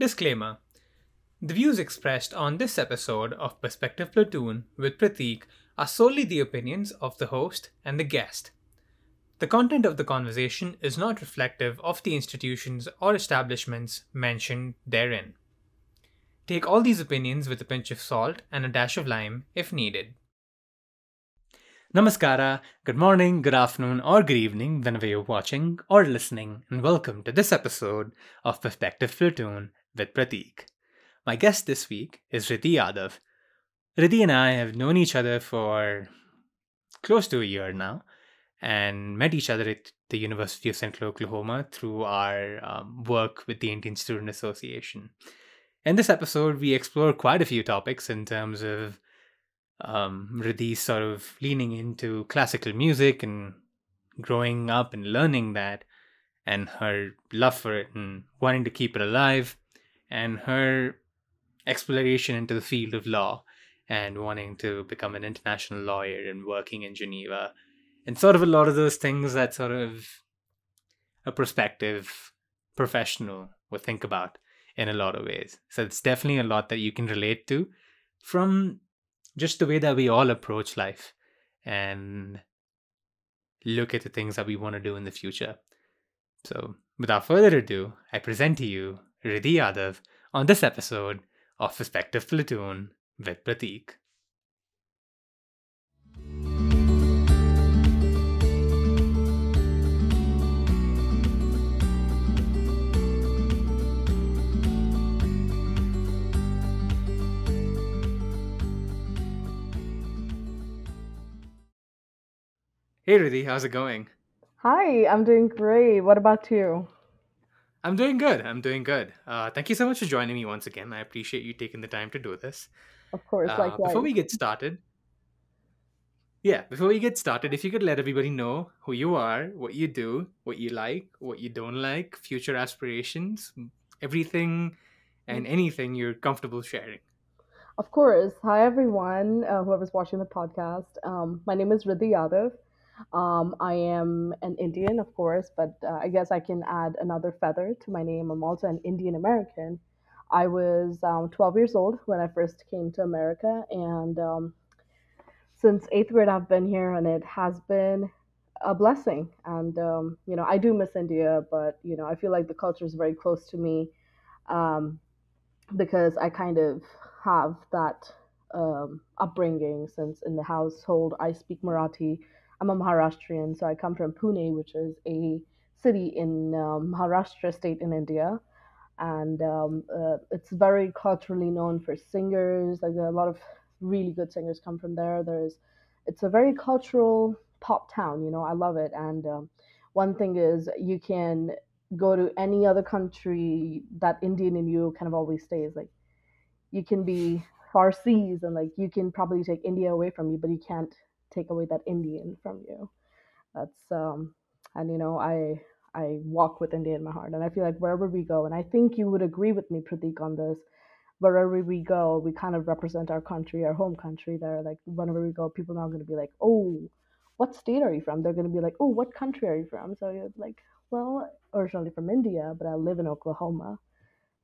Disclaimer. The views expressed on this episode of Perspective Platoon with Pratik are solely the opinions of the host and the guest. The content of the conversation is not reflective of the institutions or establishments mentioned therein. Take all these opinions with a pinch of salt and a dash of lime if needed. Namaskara, good morning, good afternoon, or good evening whenever you're watching or listening, and welcome to this episode of Perspective Platoon with Pratik. My guest this week is Riddhi Yadav. Riddhi and I have known each other for close to a year now, and met each other at the University of Central Oklahoma through our work with the Indian Student Association. In this episode, we explore quite a few topics in terms of Riddhi sort of leaning into classical music and growing up and learning that, and her love for it and wanting to keep it alive, and her exploration into the field of law and wanting to become an international lawyer and working in Geneva. And sort of a lot of those things that sort of a prospective professional would think about in a lot of ways. So it's definitely a lot that you can relate to from just the way that we all approach life and look at the things that we want to do in the future. So without further ado, I present to you Riddhi Yadav on this episode of Perspective Platoon with Pratik. Hey Riddhi, how's it going? Hi, I'm doing great. What about you? I'm doing good. Thank you so much for joining me once again. I appreciate you taking the time to do this. Of course, likewise. Before we get started, if you could let everybody know who you are, what you do, what you like, what you don't like, future aspirations, everything and anything you're comfortable sharing. Of course. Hi, everyone, whoever's watching the podcast. My name is Riddhi Yadav. I am an Indian, of course, but I guess I can add another feather to my name. I'm also an Indian American. I was 12 years old when I first came to America, and since 8th grade I've been here, and it has been a blessing. And I do miss India, but I feel like the culture is very close to me, because I kind of have that upbringing. Since in the household I speak Marathi. I'm a Maharashtrian, so I come from Pune, which is a city in Maharashtra state in India. And it's very culturally known for singers. Like, there are a lot of really good singers come from there. It's a very cultural pop town, I love it. And one thing is, you can go to any other country, that Indian in you kind of always stays. Like, you can be Farsis, and like, you can probably take India away from you, but you can't take away that Indian from you. That's I walk with India in my heart, and I feel like wherever we go, and I think you would agree with me, Pratik, on this, wherever we go, we kind of represent our country, our home country there. Like, whenever we go, people are not going to be like, oh, what state are you from? They're going to be like, oh, what country are you from? So you're like, well, originally from India, but I live in Oklahoma.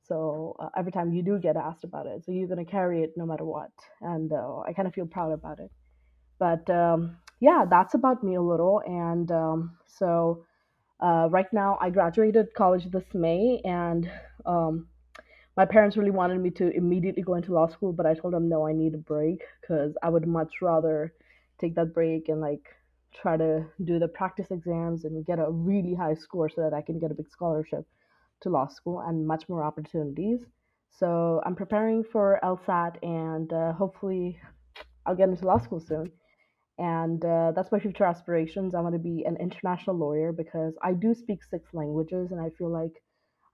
So every time you do get asked about it, so you're going to carry it no matter what. And I kind of feel proud about it. But that's about me a little. And right now I graduated college this May, and my parents really wanted me to immediately go into law school, but I told them, no, I need a break, because I would much rather take that break and like try to do the practice exams and get a really high score so that I can get a big scholarship to law school and much more opportunities. So I'm preparing for LSAT, and hopefully I'll get into law school soon. And that's my future aspirations. I want to be an international lawyer, because I do speak 6 languages, and I feel like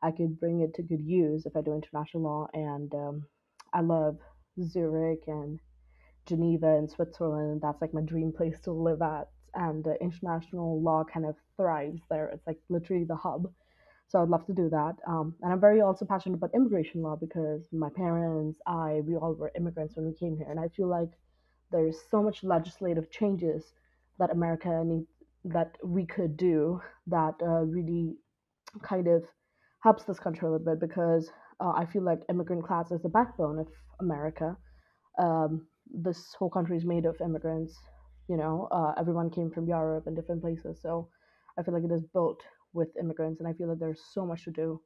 I could bring it to good use if I do international law. And I love Zurich and Geneva and Switzerland, and that's like my dream place to live at. And international law kind of thrives there. It's like literally the hub. So I'd love to do that. And I'm very also passionate about immigration law, because my parents, we all were immigrants when we came here. And I feel like there's so much legislative changes that America needs, that we could do, that really kind of helps this country a little bit, because I feel like immigrant class is the backbone of America. This whole country is made of immigrants, you know, everyone came from Europe and different places. So I feel like it is built with immigrants, and I feel that there's so much to do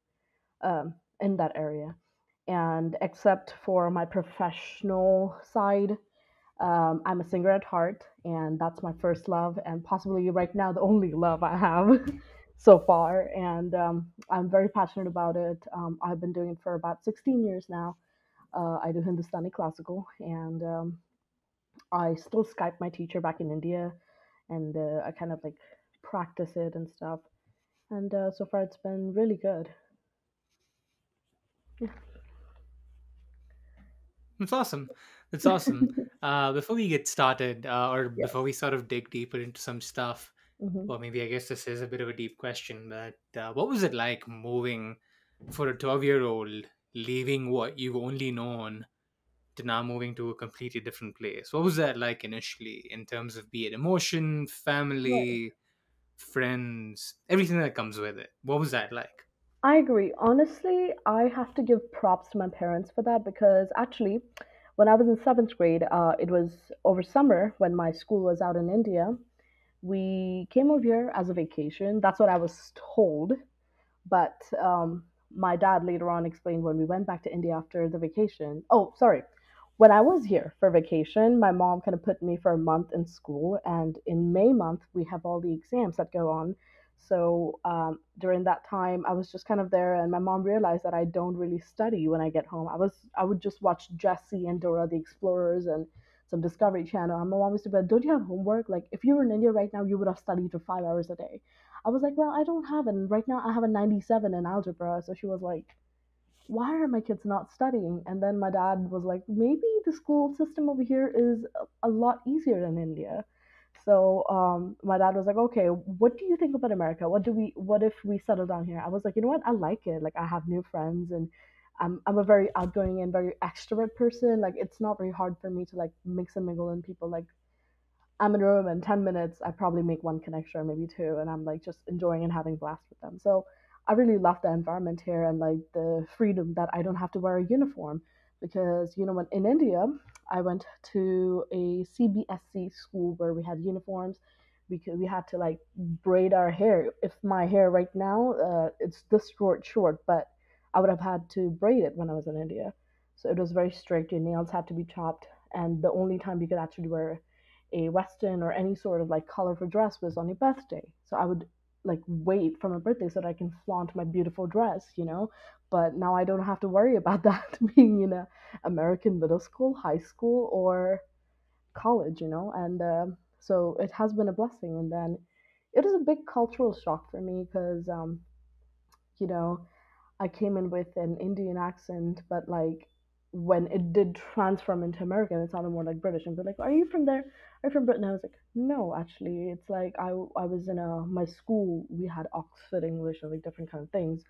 in that area. And except for my professional side, I'm a singer at heart, and that's my first love, and possibly right now the only love I have so far. And I'm very passionate about it. I've been doing it for about 16 years now. I do Hindustani classical, and I still Skype my teacher back in India, and I kind of like practice it and stuff. And so far it's been really good. Yeah. That's awesome. That's awesome. Before we get started, before we sort of dig deeper into some stuff, well, maybe I guess this is a bit of a deep question, but what was it like moving for a 12-year-old, leaving what you've only known to now moving to a completely different place? What was that like initially in terms of be it emotion, family, friends, everything that comes with it? What was that like? I agree. Honestly, I have to give props to my parents for that, because actually, when I was in 7th grade, it was over summer when my school was out in India. We came over here as a vacation. That's what I was told. But my dad later on explained when we went back to India after the vacation. Oh, sorry. When I was here for vacation, my mom kind of put me for a month in school. And in May month, we have all the exams that go on. So during that time, I was just kind of there, and my mom realized that I don't really study when I get home. I would just watch Jessie and Dora the Explorers and some Discovery Channel. And my mom used to be like, "Don't you have homework? Like, if you were in India right now, you would have studied for 5 hours a day." I was like, "Well, I don't have it. And right now I have a 97 in algebra." So she was like, "Why are my kids not studying?" And then my dad was like, "Maybe the school system over here is a lot easier than India." So my dad was like, "Okay, what do you think about America? What if we settle down here?" I was like, "You know what? I like it. Like, I have new friends, and I'm a very outgoing and very extrovert person. Like, it's not very hard for me to like mix and mingle and people. Like, I'm in a room and 10 minutes, I probably make one connection or maybe two, and I'm like just enjoying and having a blast with them." So I really love the environment here, and like the freedom that I don't have to wear a uniform, because, you know, when in India, I went to a CBSE school where we had uniforms. We had to like braid our hair. If my hair right now, it's this short, but I would have had to braid it when I was in India. So it was very strict. Your nails had to be chopped. And the only time you could actually wear a Western or any sort of like colorful dress was on your birthday. So I would like wait for my birthday so that I can flaunt my beautiful dress, you know. But now I don't have to worry about that being in an American middle school, high school, or college, you know. And so it has been a blessing. And then it was a big cultural shock for me because, you know, I came in with an Indian accent, but like when it did transform into American, it sounded more like British. And they're like, "Are you from there? Are you from Britain?" I was like, "No, actually, it's like I was in my school, we had Oxford English and like different kind of things.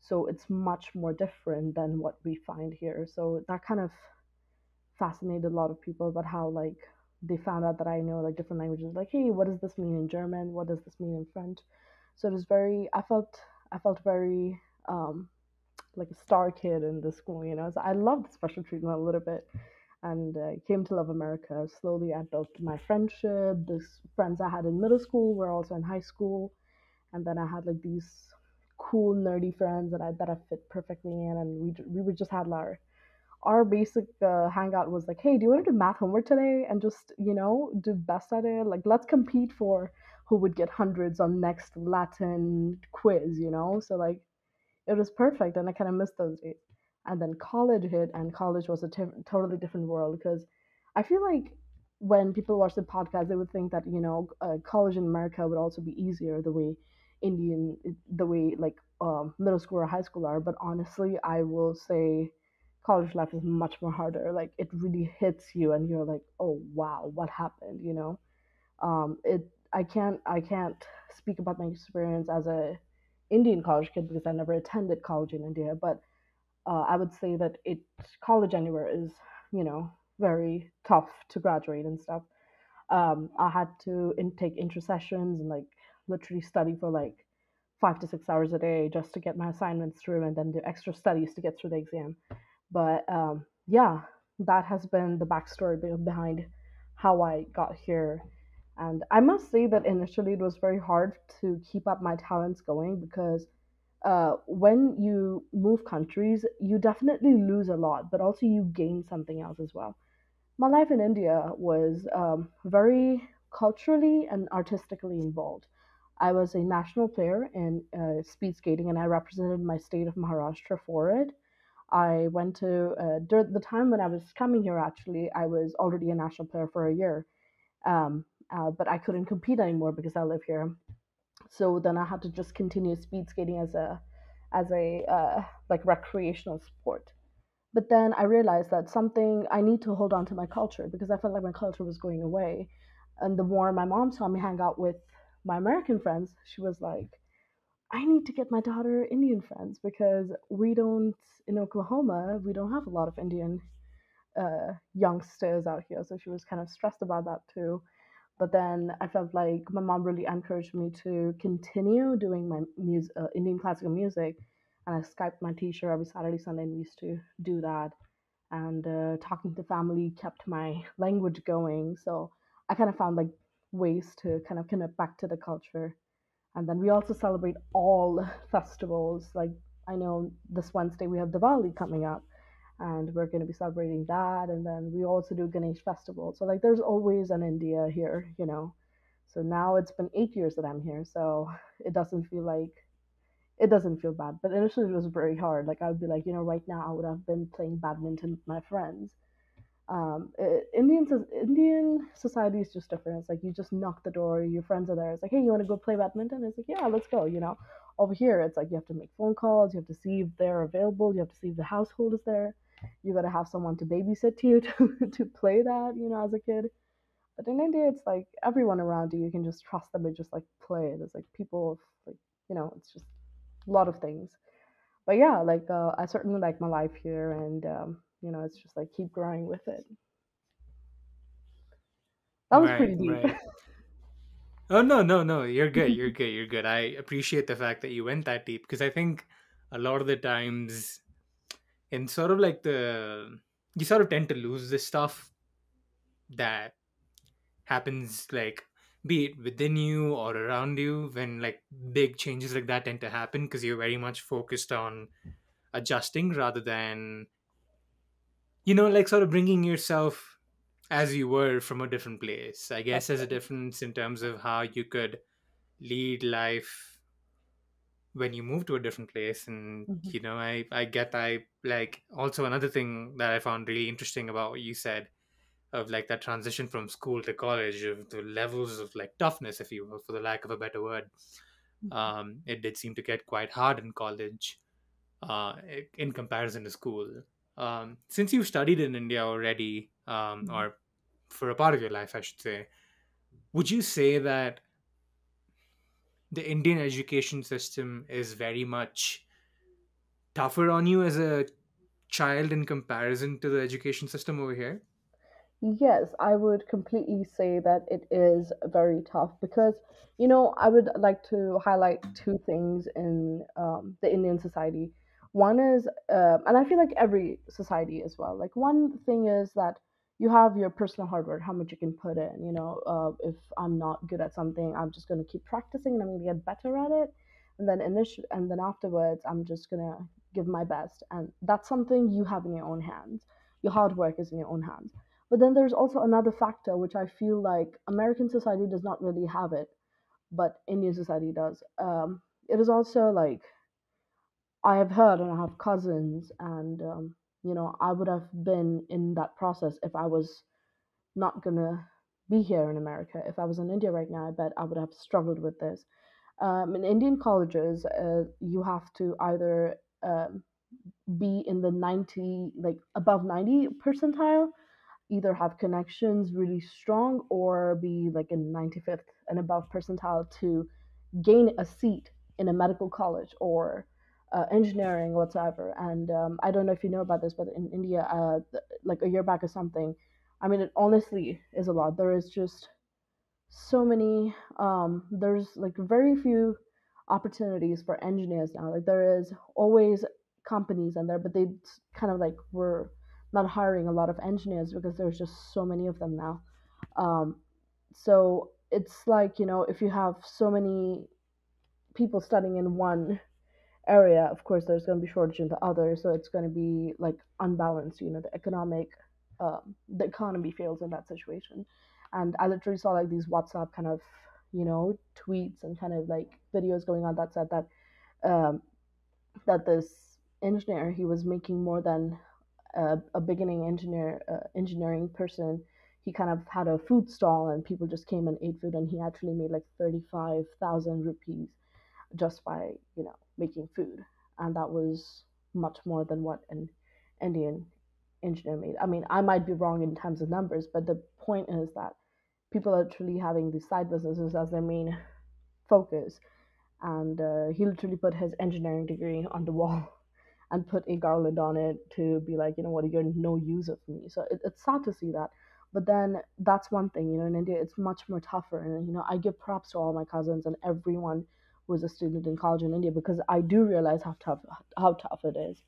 So it's much more different than what we find here." So that kind of fascinated a lot of people about how like they found out that I know like different languages. Like, "Hey, what does this mean in German? What does this mean in French?" So it was very, I felt very like a star kid in the school, you know. So I loved the special treatment a little bit, and came to love America. Slowly I built my friendship. The friends I had in middle school were also in high school, and then I had like these cool nerdy friends that I fit perfectly in, and we would just have our basic hangout was like, "Hey, do you want to do math homework today and just, you know, do best at it? Like, let's compete for who would get hundreds on next Latin quiz, you know?" So like it was perfect, and I kind of missed those days. And then college hit, and college was a totally different world, because I feel like when people watch the podcast, they would think that, you know, college in America would also be easier the way like middle school or high school are, but honestly I will say college life is much more harder. Like, it really hits you and you're like, "Oh wow, what happened?" You know, I can't speak about my experience as a Indian college kid because I never attended college in India, but I would say that college anywhere is, you know, very tough to graduate and stuff. I had to take intercessions and like literally study for like 5 to 6 hours a day just to get my assignments through and then do extra studies to get through the exam. But yeah, that has been the backstory behind how I got here. And I must say that initially it was very hard to keep up my talents going, because when you move countries, you definitely lose a lot, but also you gain something else as well. My life in India was very culturally and artistically involved. I was a national player in speed skating, and I represented my state of Maharashtra for it. I went to, during the time when I was coming here, actually, I was already a national player for a year. But I couldn't compete anymore because I live here. So then I had to just continue speed skating as a like recreational sport. But then I realized that I need to hold on to my culture, because I felt like my culture was going away. And the more my mom saw me hang out with my American friends, she was like, I need to get my daughter Indian friends, because in Oklahoma, we don't have a lot of Indian youngsters out here. So she was kind of stressed about that too. But then I felt like my mom really encouraged me to continue doing my music, Indian classical music. And I Skyped my teacher every Saturday, Sunday, and we used to do that. And talking to family kept my language going. So I kind of found like ways to kind of connect back to the culture. And then we also celebrate all festivals. Like I know this Wednesday we have Diwali coming up, and we're going to be celebrating that. And then we also do Ganesh Festival. So like there's always an India here, you know. So now it's been 8 years that I'm here. So it doesn't feel bad. But initially it was very hard. Like I would be like, you know, right now I would have been playing badminton with my friends. Indian society is just different. It's like you just knock the door, your friends are there. It's like, hey, you want to go play badminton? It's like, yeah, let's go, you know. Over here, it's like you have to make phone calls. You have to see if they're available. You have to see if the household is there. You got to have someone to babysit you to play that, you know, as a kid. But in India, it's like everyone around you, you can just trust them and just like play. There's like people, like, you know, it's just a lot of things. But yeah, like I certainly like my life here, and you know, it's just like keep growing with it. That was pretty deep. Right. Oh, no. You're good. You're good. I appreciate the fact that you went that deep, because I think a lot of the times in sort of like you sort of tend to lose this stuff that happens, like be it within you or around you, when like big changes like that tend to happen, because you're very much focused on adjusting rather than, you know, like sort of bringing yourself as you were from a different place. I guess there's a difference in terms of how you could lead life when you move to a different place. And, you know, I get, I like also another thing that I found really interesting about what you said of like that transition from school to college, of the levels of like toughness, if you will, for the lack of a better word. It did seem to get quite hard in college in comparison to school. Since you've studied in India already, or for a part of your life, I should say, would you say that the Indian education system is very much tougher on you as a child in comparison to the education system over here? Yes, I would completely say that it is very tough, because, you know, I would like to highlight two things in the Indian society. One is, and I feel like every society as well, like one thing is that you have your personal hard work, how much you can put in, you know. If I'm not good at something, I'm just going to keep practicing and I'm going to get better at it. And then afterwards, I'm just going to give my best. And that's something you have in your own hands. Your hard work is in your own hands. But then there's also another factor, which I feel like American society does not really have it, but Indian society does. It is also like, I have heard, and I have cousins, and, you know, I would have been in that process if I was not going to be here in America. If I was in India right now, I bet I would have struggled with this. In Indian colleges, you have to either be in the above 90 percentile, either have connections really strong, or be like in 95th and above percentile to gain a seat in a medical college or engineering, whatsoever. And I don't know if you know about this, but in India, like a year back or something, I mean, it honestly is a lot. There is just so many, there's like very few opportunities for engineers now. Like, there is always companies in there, but they kind of like were not hiring a lot of engineers because there's just so many of them now. So it's like, you know, if you have so many people studying in one area, of course there's going to be shortage in the other, so it's going to be like unbalanced. You know, the economy fails in that situation. And I literally saw like these WhatsApp kind of, you know, tweets and kind of like videos going on that said that that this engineer, he was making more than a beginning engineering person. He kind of had a food stall and people just came and ate food, and he actually made like 35,000 rupees just by, you know, making food. And that was much more than what an Indian engineer made. I mean, I might be wrong in terms of numbers, but the point is that people are truly having these side businesses as their main focus. And he literally put his engineering degree on the wall and put a garland on it to be like, you know what, you're no use of me. So it's sad to see that. But then that's one thing, you know, in India, it's much more tougher. And, you know, I give props to all my cousins and everyone who is a student in college in India, because I do realize how tough it is.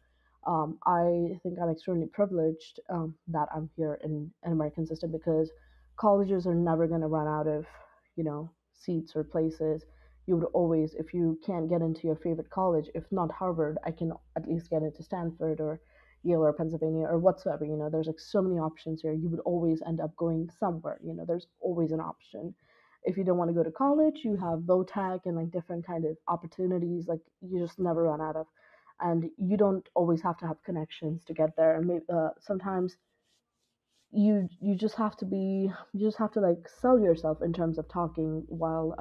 I think I'm extremely privileged that I'm here in an American system, because colleges are never going to run out of, you know, seats or places. You would always, if you can't get into your favorite college, if not Harvard, I can at least get into Stanford or Yale or Pennsylvania or whatsoever. You know, there's like so many options here. You would always end up going somewhere. You know, there's always an option. If you don't want to go to college, you have VOTAC and like different kind of opportunities, like you just never run out of. And you don't always have to have connections to get there. Maybe, sometimes you just have to be, you just have to like sell yourself in terms of talking while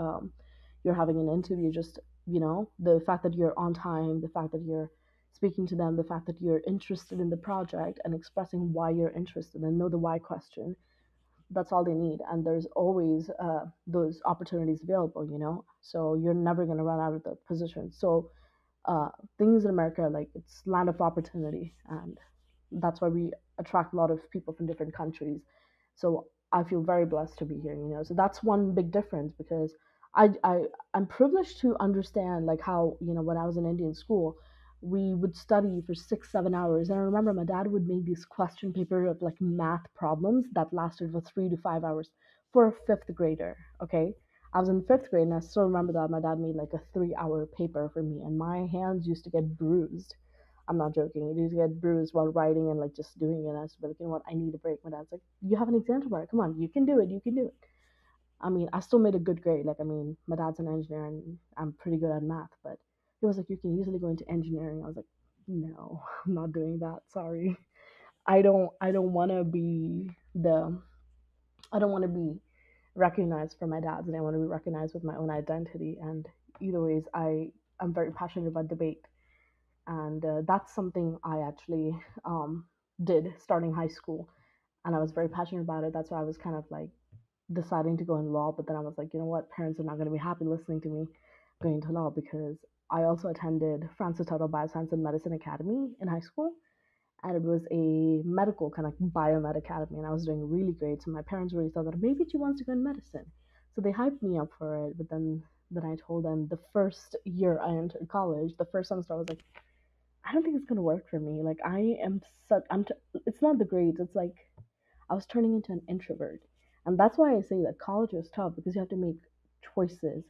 you're having an interview. Just, you know, the fact that you're on time, the fact that you're speaking to them, the fact that you're interested in the project and expressing why you're interested, and know the why question. That's all they need. And there's always those opportunities available, you know, so you're never going to run out of the position. So things in America, like, it's land of opportunity, and that's why we attract a lot of people from different countries. So I feel very blessed to be here, you know. So that's one big difference, because I'm privileged to understand like how, you know, when I was in Indian school, we would study for 6-7 hours. And I remember my dad would make these question paper of like math problems that lasted for 3 to 5 hours for a fifth grader. Okay, I was in fifth grade, and I still remember that my dad made like a 3-hour paper for me, and my hands used to get bruised. I'm not joking. It used to get bruised while writing and like just doing it. I was like, you know what, I need a break. My dad's like, you have an exam tomorrow. Come on, you can do it. I mean, I still made a good grade. Like, I mean, my dad's an engineer and I'm pretty good at math, but he was like, you can easily go into engineering. I was like, no, I'm not doing that. Sorry. I don't want to be recognized for my dad's, and I want to be recognized with my own identity. And either ways, I'm very passionate about debate. And that's something I actually did starting high school. And I was very passionate about it. That's why I was kind of like deciding to go in law. But then I was like, you know what? Parents are not going to be happy listening to me going to law, because I also attended Francis Tuttle Bioscience and Medicine Academy in high school. And it was a medical kind of biomed academy. And I was doing really great. So my parents really thought that maybe she wants to go in medicine. So they hyped me up for it. But then I told them the first year I entered college, the first semester, I was like, I don't think it's going to work for me. Like, it's not the grades. It's like I was turning into an introvert. And that's why I say that college is tough, because you have to make choices.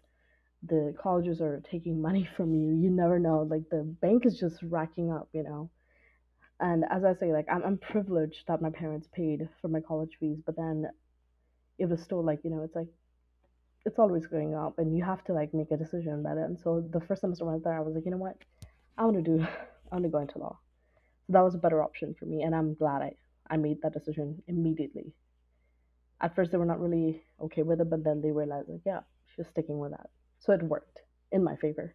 The colleges are taking money from you. You never know. Like, the bank is just racking up, you know. And as I say, like, I'm privileged that my parents paid for my college fees, but then it was still like, you know, it's like, it's always going up, and you have to like make a decision about it. And so the first semester I was there, I was like, you know what? I want to go into law. So that was a better option for me, and I'm glad I made that decision immediately. At first, they were not really okay with it, but then they realized, like, yeah, she's sticking with that. So it worked in my favor.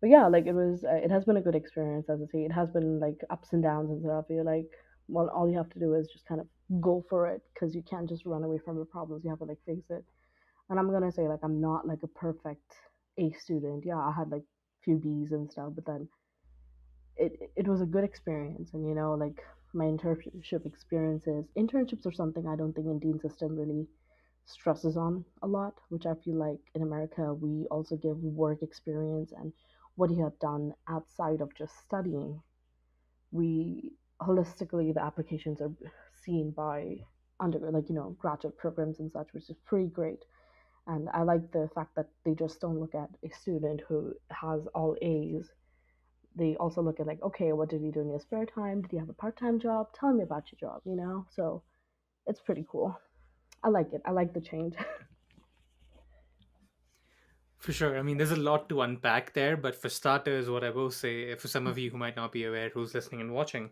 But yeah, like, it has been a good experience, as I say. It has been like ups and downs and stuff. You're like, well, all you have to do is just kind of go for it, because you can't just run away from the problems. You have to like face it. And I'm gonna say, like, I'm not like a perfect A student. Yeah, I had like few B's and stuff, but then it was a good experience. And, you know, like, my internships are something I don't think Indian system really stresses on a lot, which I feel like in America, we also give work experience and what you have done outside of just studying. We holistically, the applications are seen by undergrad, graduate programs and such, which is pretty great. And I like the fact that they just don't look at a student who has all A's. They also look at okay, what did you do in your spare time? Did you have a part-time job? Tell me about your job, So it's pretty cool. I like it. I like the change. For sure. I mean, there's a lot to unpack there, but for starters, what I will say, for some of you who might not be aware who's listening and watching,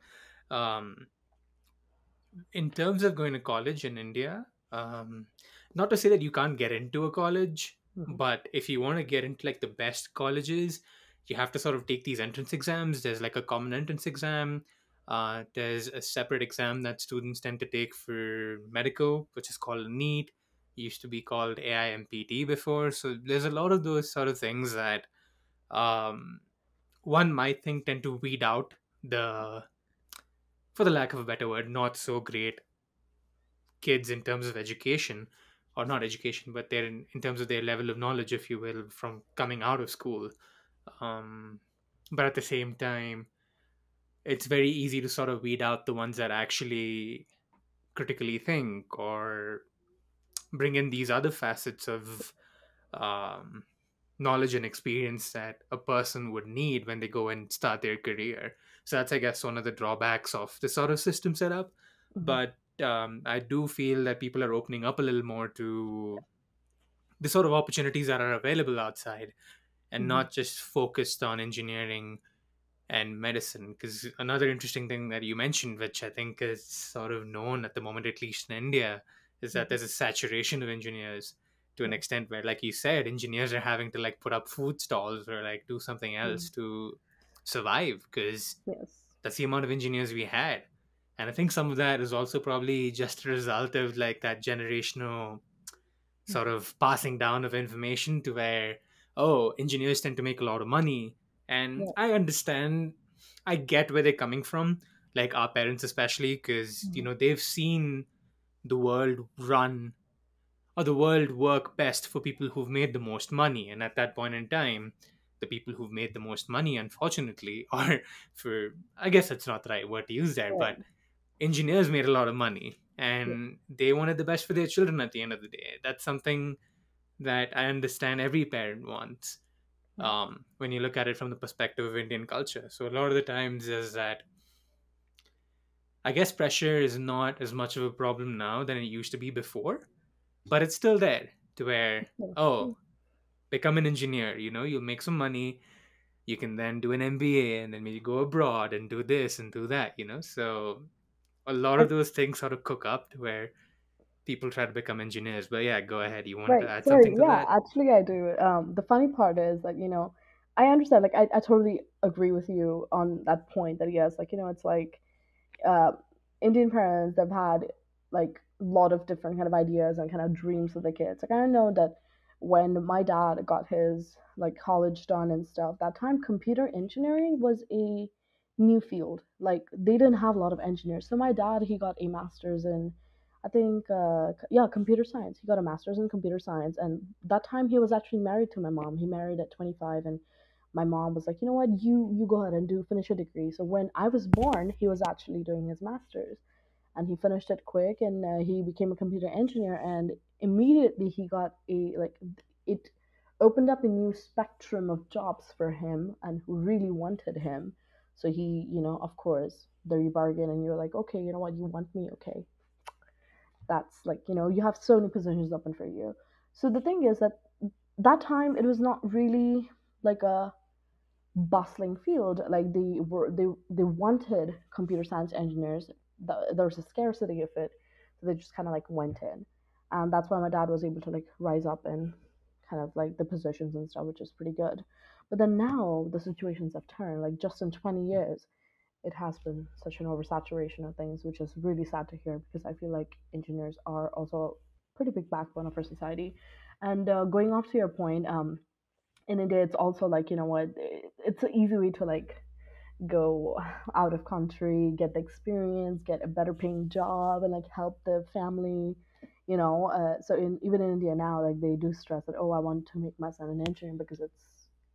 in terms of going to college in India, not to say that you can't get into a college, but if you want to get into the best colleges, you have to sort of take these entrance exams. There's a common entrance exam. There's a separate exam that students tend to take for medical, which is called NEET. Used to be called AIMPT before. So there's a lot of those sort of things that one might think tend to weed out the, for the lack of a better word, not so great kids in terms of education, or not education, but they're in terms of their level of knowledge, if you will, from coming out of school. But at the same time, it's very easy to sort of weed out the ones that actually critically think or bring in these other facets of knowledge and experience that a person would need when they go and start their career. So that's, I guess, one of the drawbacks of this sort of system setup. But I do feel that people are opening up a little more to the sort of opportunities that are available outside and not just focused on engineering and medicine. Because another interesting thing that you mentioned, which I think is sort of known at the moment, at least in India, is that there's a saturation of engineers to an extent where, like you said, engineers are having to put up food stalls or do something else to survive, because that's the amount of engineers we had. And I think some of that is also probably just a result of that generational sort of passing down of information to where, oh, engineers tend to make a lot of money. And I understand, I get where they're coming from, our parents especially, because, they've seen the world run, or the world work best for people who've made the most money. And at that point in time, the people who've made the most money, unfortunately, or for, I guess that's not the right word to use there, but engineers made a lot of money and they wanted the best for their children at the end of the day. That's something that I understand every parent wants when you look at it from the perspective of Indian culture. So a lot of the times is that, I guess, pressure is not as much of a problem now than it used to be before, but it's still there to where, oh, become an engineer, you'll make some money. You can then do an MBA and then maybe go abroad and do this and do that, So a lot of those things sort of cook up to where people try to become engineers. But yeah, go ahead. You wanted to add something to that? Yeah, actually I do. The funny part is that, I understand, I totally agree with you on that point that yes, it's Indian parents, they've had a lot of different kind of ideas and kind of dreams for the kids. I know that when my dad got his college done and stuff, that time computer engineering was a new field. They didn't have a lot of engineers. So my dad, he got a master's in, I think, computer science. He got a master's in computer science. And that time he was actually married to my mom. He married at 25, and my mom was like, you know what, you go ahead and finish your degree. So when I was born, he was actually doing his master's, and he finished it quick, and he became a computer engineer. And immediately he got it opened up a new spectrum of jobs for him and who really wanted him. So he, of course, there you bargain and you're like, okay, you know what, you want me? Okay. That's you have so many positions open for you. So the thing is that time it was not really a bustling field. They wanted computer science engineers. There was a scarcity of it, so they just kind of went in, and that's why my dad was able to rise up and kind of the positions and stuff, which is pretty good. But then now the situations have turned. Just in 20 years it has been such an oversaturation of things, which is really sad to hear, because I feel engineers are also a pretty big backbone of our society. And going off to your point, in India, it's also it's an easy way to go out of country, get the experience, get a better paying job, and help the family, you know, so even in India now, like, they do stress that, oh, I want to make my son an intern because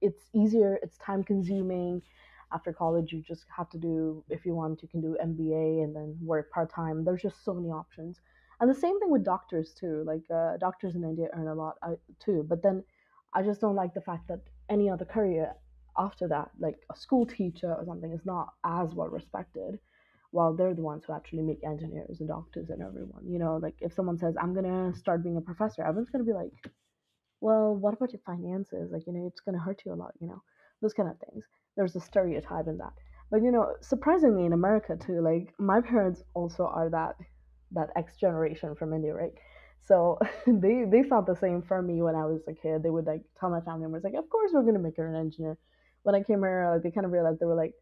it's easier, it's time consuming. After college, you just have to do, if you want, you can do MBA and then work part-time. There's just so many options. And the same thing with doctors too, like doctors in India earn a lot too. But then I just don't like the fact that any other career after that, like a school teacher or something, is not as well respected, while they're the ones who actually make engineers and doctors and everyone. You know, like if someone says, I'm going to start being a professor, everyone's going to be like, well, what about your finances? Like, you know, it's going to hurt you a lot, you know, those kind of things. There's a stereotype in that. But, you know, surprisingly in America too, like my parents also are that X generation from India, right? So they thought the same for me when I was a kid. They would like tell my family members, like, of course we're going to make her an engineer. When I came here, like, they kind of realized, they were like,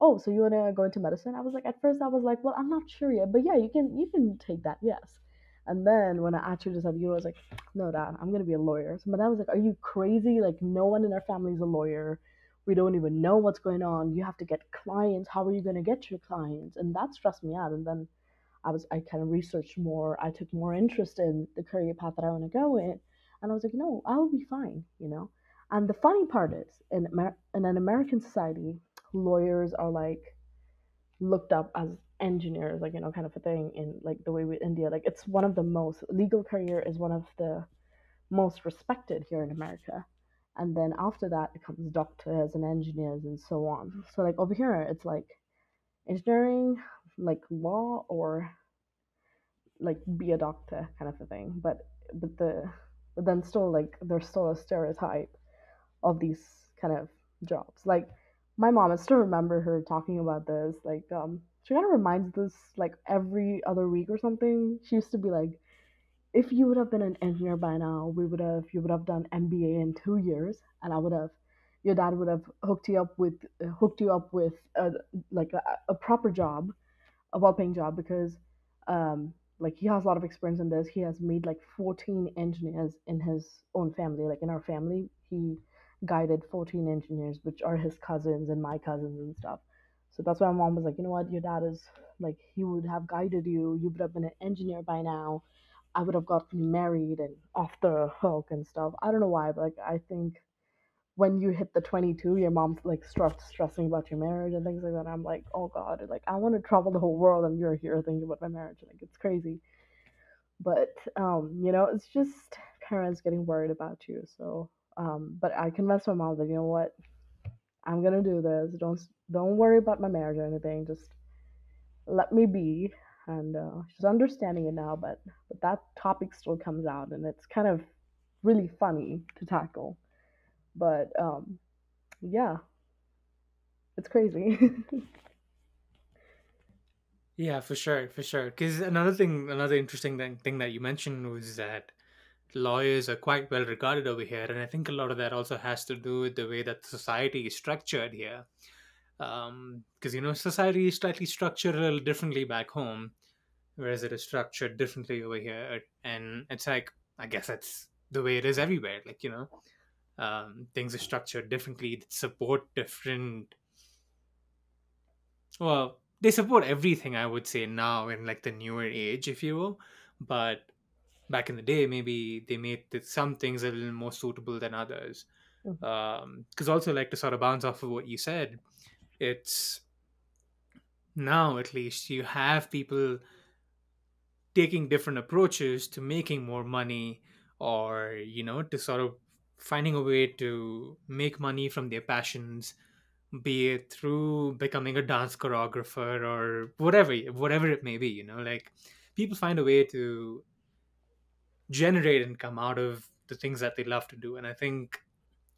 oh, so you want to go into medicine? I was like, at first I was like, well, I'm not sure yet, but yeah, you can take that, yes. And then when I actually decided, you know, I was like, no, Dad, I'm going to be a lawyer. So my dad was like, are you crazy? Like, no one in our family is a lawyer. We don't even know what's going on. You have to get clients. How are you going to get your clients? And that stressed me out. And then I kind of researched more. I took more interest in the career path that I want to go in. And I was like, no, I'll be fine, you know. And the funny part is, in an American society, lawyers are like looked up as engineers, like, you know, kind of a thing in like the way with India. Like, it's one of the most, legal career is one of the most respected here in America. And then after that, it comes doctors and engineers and so on. So like over here, it's like engineering, like law, or like be a doctor kind of a thing. But then still, like, there's still a stereotype of these kind of jobs. Like my mom, I still remember her talking about this. Like she kind of reminds this like every other week or something. She used to be like, if you would have been an engineer by now, you would have done MBA in 2 years, and your dad would have hooked you up with a proper job, a well-paying job, because like he has a lot of experience in this. He has made like 14 engineers in his own family. Like in our family, he guided 14 engineers, which are his cousins and my cousins and stuff. So that's why my mom was like, you know what, your dad is like, he would have guided you. You would have been an engineer by now. I would have gotten married and off the hook and stuff. I don't know why, but like I think when you hit the 22, your mom like starts stressing about your marriage and things like that. I'm like, oh God, like I want to travel the whole world and you're here thinking about my marriage. Like it's crazy. But you know, it's just parents getting worried about you. So but I convinced my mom that, you know what, I'm gonna do this. Don't worry about my marriage or anything. Just let me be. And she's understanding it now, but that topic still comes out, and it's kind of really funny to tackle. But yeah, it's crazy. Yeah, for sure. Because another interesting thing that you mentioned was that lawyers are quite well regarded over here, and I think a lot of that also has to do with the way that society is structured here. Because, you know, society is slightly structured a little differently back home, whereas it is structured differently over here. And it's like, I guess that's the way it is everywhere. Like, you know, things are structured differently, they support everything, I would say, now in like the newer age, if you will. But back in the day, maybe they made some things a little more suitable than others. Because also, like, to sort of bounce off of what you said, it's now at least you have people taking different approaches to making more money, or, you know, to sort of finding a way to make money from their passions, be it through becoming a dance choreographer or whatever it may be, you know, like people find a way to generate income out of the things that they love to do. And I think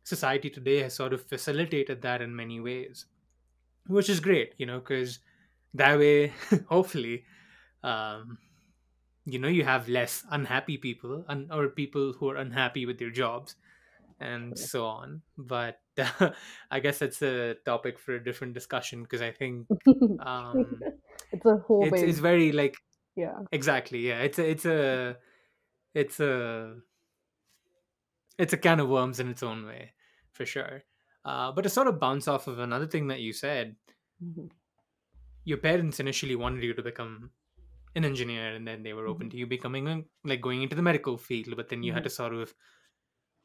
society today has sort of facilitated that in many ways, which is great, you know, because that way, hopefully, you know, you have less unhappy people or people who are unhappy with their jobs and so on. But I guess that's a topic for a different discussion, because I think it's very like, yeah, exactly. Yeah. It's a can of worms in its own way, for sure. But to sort of bounce off of another thing that you said, your parents initially wanted you to become an engineer, and then they were open to you becoming like going into the medical field, but then you had to sort of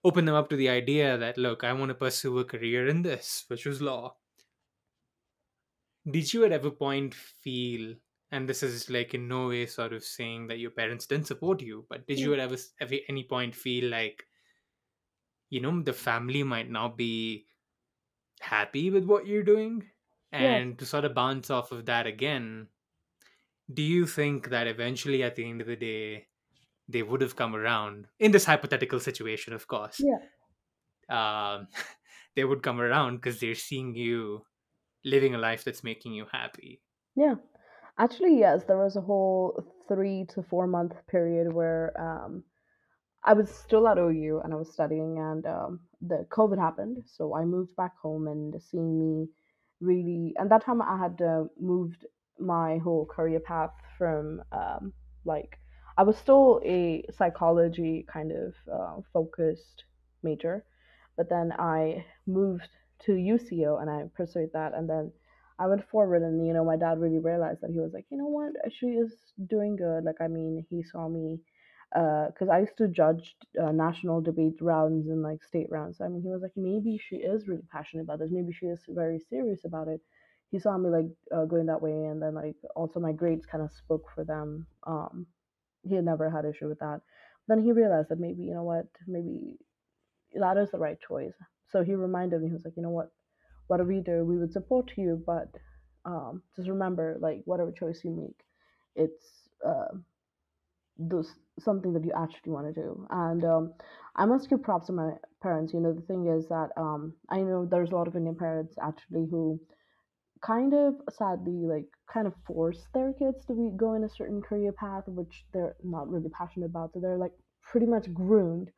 open them up to the idea that, look, I want to pursue a career in this, which was law. Did you at every point feel, and this is like in no way sort of saying that your parents didn't support you, but did you at every any point feel like, you know, the family might not be happy with what you're doing? And to sort of bounce off of that again, do you think that eventually at the end of the day, they would have come around in this hypothetical situation, of course? They would come around because they're seeing you living a life that's making you happy. Actually, yes, there was a whole 3 to 4 month period where I was still at OU and I was studying, and the COVID happened. So I moved back home, and seeing me really, and that time I had moved my whole career path from like, I was still a psychology kind of focused major, but then I moved to UCO and I pursued that. And then I went forward, and, you know, my dad really realized that. He was like, you know what, she is doing good. Like, I mean, he saw me, because I used to judge national debate rounds and like state rounds. So, I mean, he was like, maybe she is really passionate about this. Maybe she is very serious about it. He saw me like going that way. And then like also my grades kind of spoke for them. He had never had issue with that. Then he realized that maybe, you know what, maybe that is the right choice. So he reminded me, he was like, you know what, whatever you do, we would support you, but just remember, like, whatever choice you make, it's something that you actually want to do. And I must give props to my parents. You know, the thing is that I know there's a lot of Indian parents actually who kind of sadly like kind of force their kids to go in a certain career path which they're not really passionate about, so they're like pretty much groomed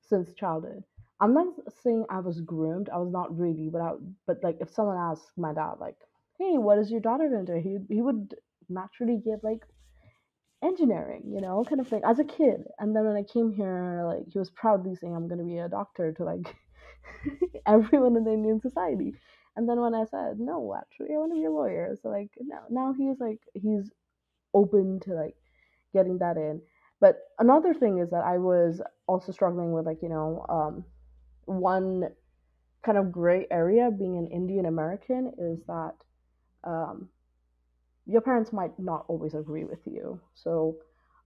since childhood. I'm not saying I was groomed, I was not really, but like if someone asked my dad like, hey, what is your daughter going to do, he would naturally give like engineering, you know, kind of thing as a kid. And then when I came here, like he was proudly saying I'm going to be a doctor to like everyone in the Indian society. And then when I said, no, actually, I want to be a lawyer. So, like, now he's, like, he's open to, like, getting that in. But another thing is that I was also struggling with, like, you know, one kind of gray area being an Indian American is that your parents might not always agree with you. So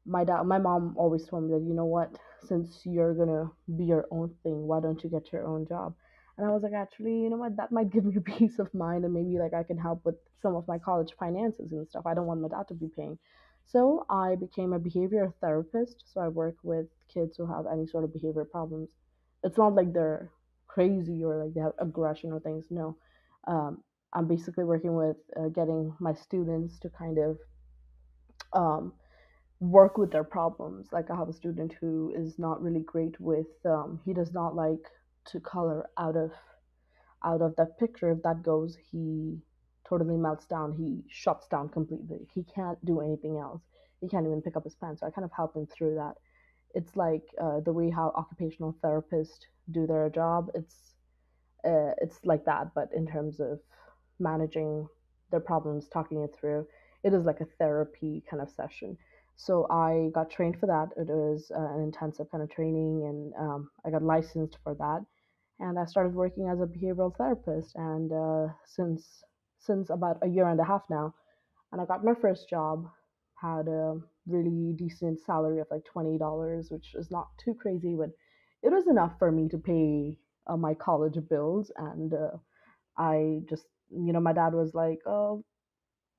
my mom always told me that, you know what, since you're going to be your own thing, why don't you get your own job? And I was like, actually, you know what, that might give me peace of mind, and maybe like I can help with some of my college finances and stuff. I don't want my dad to be paying. So I became a behavior therapist. So I work with kids who have any sort of behavior problems. It's not like they're crazy or like they have aggression or things. No, I'm basically working with getting my students to kind of work with their problems. Like I have a student who is not really great with, he does not like to color out of that picture. If that goes, he totally melts down, he shuts down completely, he can't do anything else, he can't even pick up his pen. So I kind of help him through that. It's like the way how occupational therapists do their job. It's like that, but in terms of managing their problems, talking it through, it is like a therapy kind of session. So I got trained for that. It was an intensive kind of training, and I got licensed for that. And I started working as a behavioral therapist, and since about a year and a half now, and I got my first job, had a really decent salary of like $20, which is not too crazy, but it was enough for me to pay my college bills. And I just, you know, my dad was like, oh,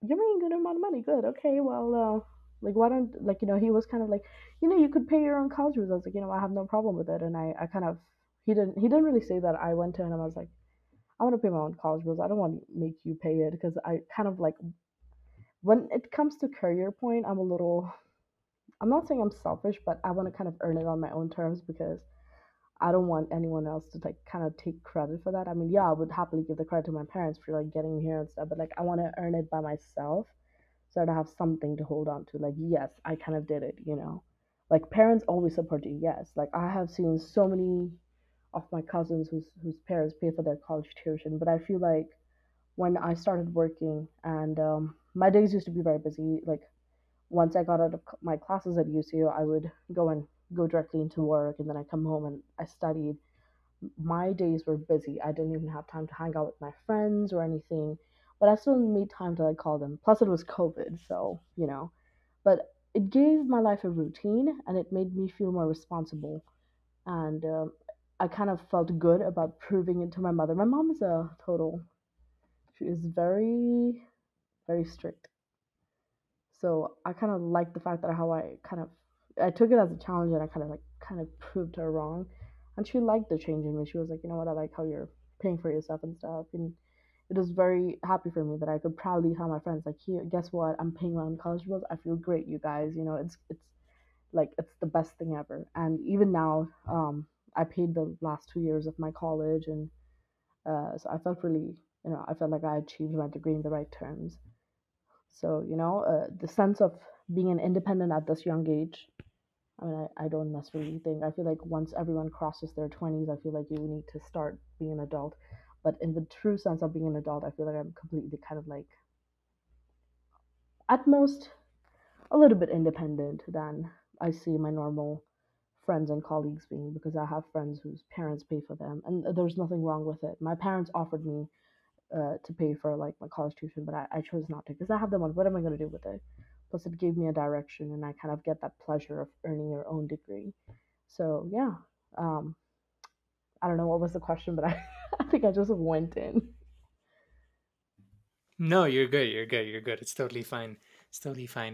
you're making a good amount of money, good, okay, well, like, why don't, like, you know, he was kind of like, you know, you could pay your own college bills. I was like, you know, I have no problem with it. And I kind of, he didn't really say that. I went to him and I was like, I want to pay my own college bills. I don't want to make you pay it. Because I kind of like, when it comes to career point, I'm not saying I'm selfish, but I want to kind of earn it on my own terms, because I don't want anyone else to like kind of take credit for that. I mean, yeah, I would happily give the credit to my parents for like getting here and stuff, but like, I want to earn it by myself. So to have something to hold on to, like, yes, I kind of did it, you know, like parents always support you. Yes, like I have seen so many of my cousins whose parents pay for their college tuition. But I feel like when I started working, and my days used to be very busy, like once I got out of my classes at UCO, I would go directly into work, and then I come home and I studied. My days were busy. I didn't even have time to hang out with my friends or anything, but I still made time to like call them. Plus it was COVID, so, you know, but it gave my life a routine and it made me feel more responsible. And I kind of felt good about proving it to my mother. My mom is a total, she is very, very strict. So I kind of liked the fact that how I took it as a challenge, and I kind of proved her wrong. And she liked the change in me. She was like, you know what, I like how you're paying for yourself and stuff. And it was very happy for me that I could proudly tell my friends, like, here, guess what? I'm paying my own college bills. I feel great, you guys. You know, it's like, it's the best thing ever. And even now, I paid the last 2 years of my college. And so I felt really, you know, I felt like I achieved my degree in the right terms. So, you know, the sense of being an independent at this young age, I mean, I don't necessarily think, I feel like once everyone crosses their 20s, I feel like you need to start being an adult. But in the true sense of being an adult, I feel like I'm completely kind of like, at most, a little bit independent than I see my normal friends and colleagues being, because I have friends whose parents pay for them, and there's nothing wrong with it. My parents offered me to pay for like my college tuition, but I chose not to, because I have them on, what am I going to do with it? Plus it gave me a direction, and I kind of get that pleasure of earning your own degree. So yeah, I don't know what was the question, but I think I just went in. No, you're good. It's totally fine.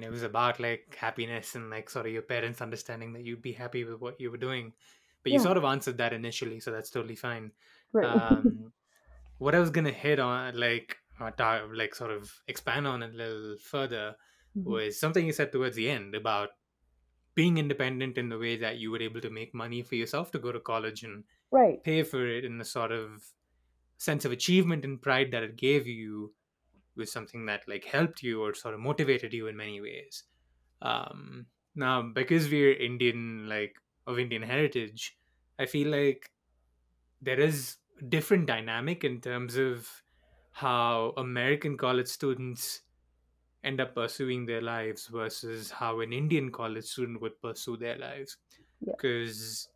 It was about like happiness and like sort of your parents understanding that you'd be happy with what you were doing, but yeah. You sort of answered that initially, so that's totally fine. Right. What I was going to hit on, like sort of expand on a little further, was something you said towards the end about being independent in the way that you were able to make money for yourself to go to college and right. pay for it, in the sort of sense of achievement and pride that it gave you was something that like helped you or sort of motivated you in many ways. Now, because we're Indian, like of Indian heritage, I feel like there is a different dynamic in terms of how American college students end up pursuing their lives versus how an Indian college student would pursue their lives. Because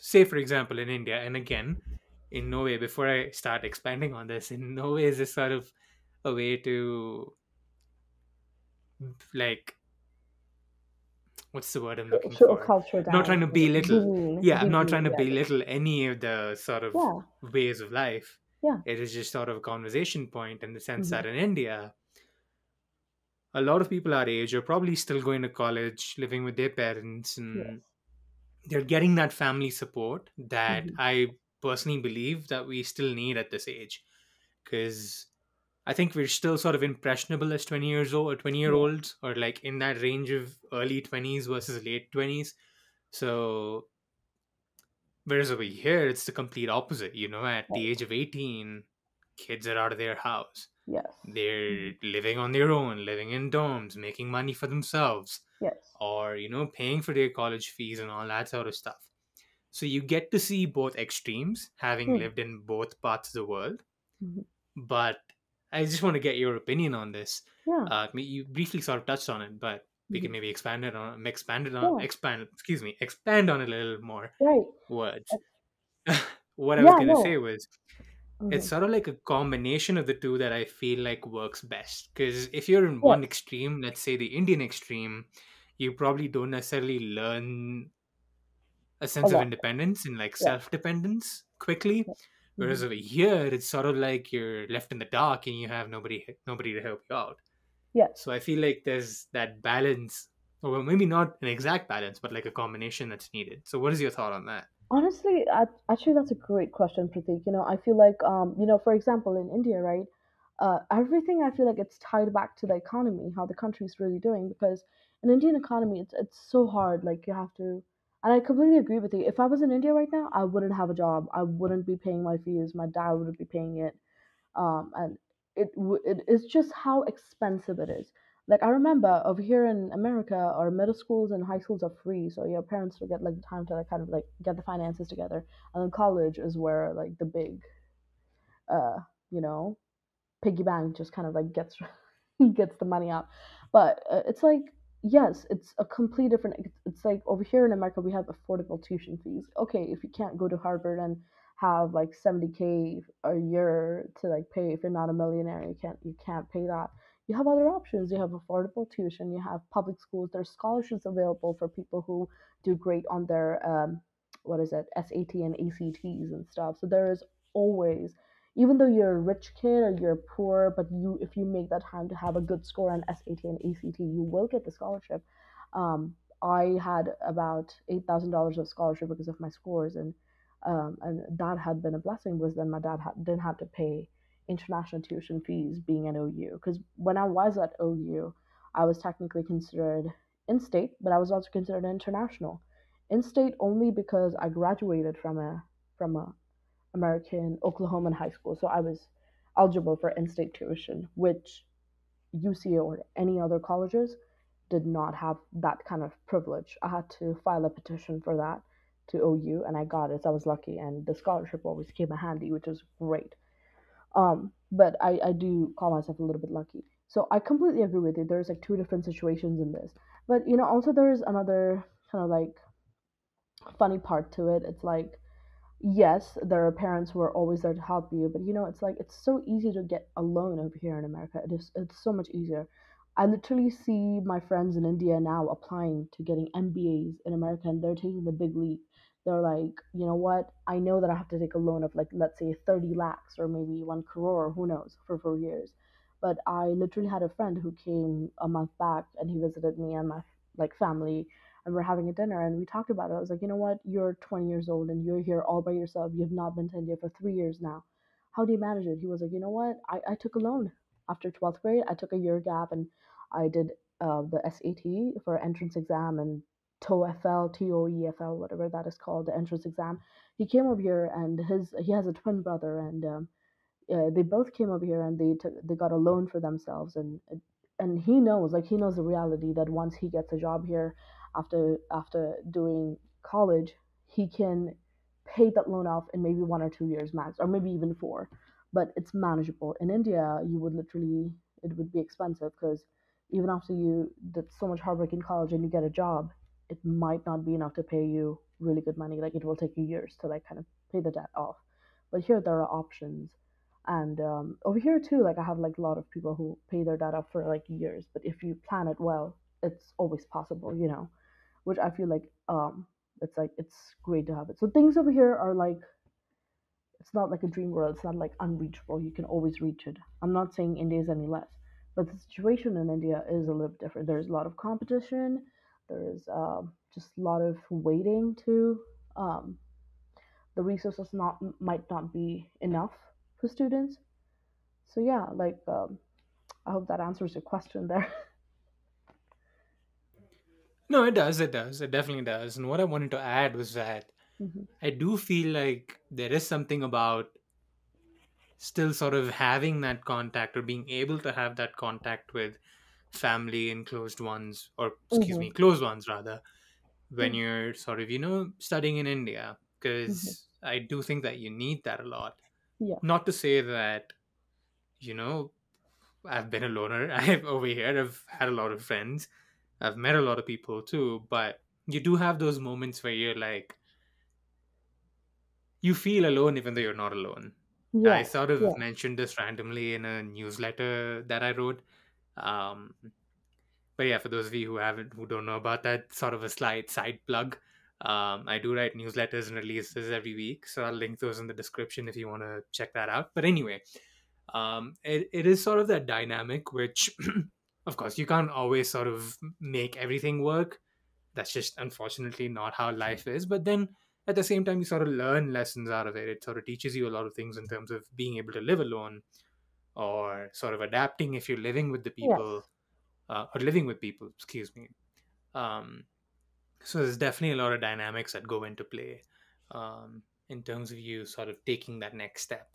say, for example, in India, and again, in no way, before I start expanding on this, in no way is this sort of a way to like, what's the word I'm looking for? Not trying to belittle. Yeah, I'm not trying to belittle any of the sort of ways of life. Yeah. It is just sort of a conversation point in the sense that in India, a lot of people our age are probably still going to college, living with their parents, and they're getting that family support that I personally believe that we still need at this age. Because I think we're still sort of impressionable as 20 years old or 20-year-olds, or like in that range of early 20s versus late 20s. So whereas over here, it's the complete opposite. You know, at the age of 18, kids are out of their house. Yes. They're living on their own, living in dorms, making money for themselves. Yes. Or, you know, paying for their college fees and all that sort of stuff. So you get to see both extremes, having lived in both parts of the world. But I just want to get your opinion on this. Yeah. You briefly sort of touched on it, but we can maybe expand on it a little more. Right. Words. What I was going to say was, it's sort of like a combination of the two that I feel like works best. Because if you're in one extreme, let's say the Indian extreme, you probably don't necessarily learn a sense of independence and like self-dependence quickly. Whereas over here, it's sort of like you're left in the dark and you have nobody to help you out. Yeah. So I feel like there's that balance, or maybe not an exact balance, but like a combination that's needed. So what is your thought on that? Honestly, actually, that's a great question, Pratik. You know, I feel like, you know, for example, in India, right, everything, I feel like it's tied back to the economy, how the country's really doing, because in Indian economy, it's so hard. Like, you have to, and I completely agree with you. If I was in India right now, I wouldn't have a job. I wouldn't be paying my fees. My dad wouldn't be paying it. And it's just how expensive it is. Like, I remember over here in America, our middle schools and high schools are free. So your parents will get like the time to like kind of like get the finances together. And then college is where like the big, you know, piggy bank just kind of like gets the money out. But it's like, yes, it's a completely different. It's like over here in America, we have affordable tuition fees. Okay, if you can't go to Harvard and have like $70K a year to like pay, if you're not a millionaire, you can't pay that. You have other options. You have affordable tuition. You have public schools. There's scholarships available for people who do great on their SAT and ACTs and stuff. So there is always, even though you're a rich kid or you're poor, but if you make that time to have a good score on SAT and ACT, you will get the scholarship. I had about $8,000 of scholarship because of my scores, and that had been a blessing because then my dad didn't have to pay international tuition fees being at OU. Because when I was at OU, I was technically considered in-state, but I was also considered international. In-state only because I graduated from a American Oklahoman high school, so I was eligible for in-state tuition, which UCO or any other colleges did not have that kind of privilege. I had to file a petition for that to OU, and I got it, so I was lucky, and the scholarship always came handy, which is great. But I do call myself a little bit lucky. So I completely agree with you. There's like two different situations in this. But, you know, also there is another kind of like funny part to it. It's like, yes, there are parents who are always there to help you, but, you know, it's like, it's so easy to get a loan over here in America. It's so much easier. I literally see my friends in India now applying to getting MBAs in America, and they're taking the big leap. They're like, you know what, I know that I have to take a loan of like, let's say 30 lakhs or maybe 1 crore, who knows, for 4 years. But I literally had a friend who came a month back and he visited me and my like family, and we're having a dinner and we talked about it. I was like, you know what, you're 20 years old and you're here all by yourself. You've not been to India for 3 years now. How do you manage it? He was like, you know what, I took a loan after 12th grade. I took a year gap and I did the SAT for entrance exam and TOEFL, TOEFL, whatever that is called, the entrance exam. He came over here, and he has a twin brother, and they both came over here, and they got a loan for themselves, and he knows the reality that once he gets a job here after doing college, he can pay that loan off in maybe 1 or 2 years max, or maybe even 4. But it's manageable. In India, it would be expensive, because even after you did so much hard work in college and you get a job, it might not be enough to pay you really good money. Like, it will take you years to like kind of pay the debt off. But here there are options, and over here too, like I have like a lot of people who pay their debt off for like years. But if you plan it well, it's always possible, you know. Which I feel like it's great to have it. So things over here are like, it's not like a dream world. It's not like unreachable. You can always reach it. I'm not saying India is any less, but the situation in India is a little different. There's a lot of competition. There is just a lot of waiting too. The resources might not be enough for students. So yeah, like I hope that answers your question there. No, it does. It does. It definitely does. And what I wanted to add was that I do feel like there is something about still sort of having that contact, or being able to have that contact with family and closed ones rather, when you're sort of, you know, studying in India, because I do think that you need that a lot. Yeah. Not to say that, you know, I've been a loner. I've had a lot of friends. I've met a lot of people too, but you do have those moments where you're like, you feel alone even though you're not alone. Yeah. I sort of mentioned this randomly in a newsletter that I wrote. But yeah, for those of you who don't know about that, sort of a side plug, I do write newsletters and releases every week, so I'll link those in the description if you want to check that out. But anyway, it is sort of that dynamic which of course you can't always sort of make everything work. That's just unfortunately not how life is. But then at the same time, you sort of learn lessons out of it. It sort of teaches you a lot of things in terms of being able to live alone, or sort of adapting if you're living with the people, or living with people, excuse me. So there's definitely a lot of dynamics that go into play in terms of you sort of taking that next step.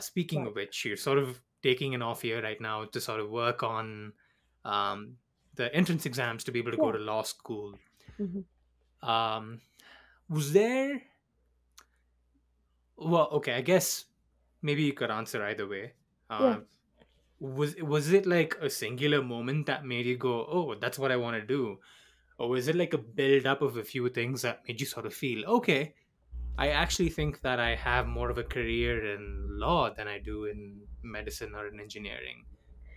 Speaking of which, you're sort of taking an off year right now to sort of work on the entrance exams to be able to go to law school. I guess maybe you could answer either way. Was it like a singular moment that made you go, oh, that's what I want to do? Or was it like a build up of a few things that made you sort of feel, okay, I actually think that I have more of a career in law than I do in medicine or in engineering?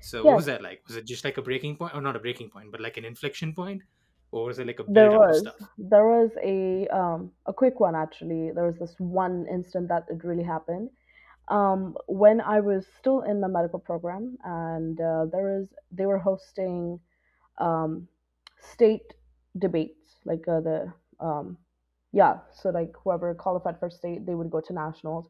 So what was that like? Was it just like a breaking point, or not a breaking point, but like an inflection point? Or was it like a build up of stuff? There was a quick one, actually. There was this one instant that it really happened. When I was still in my medical program, and they were hosting state debates, like so like whoever qualified for state, they would go to nationals.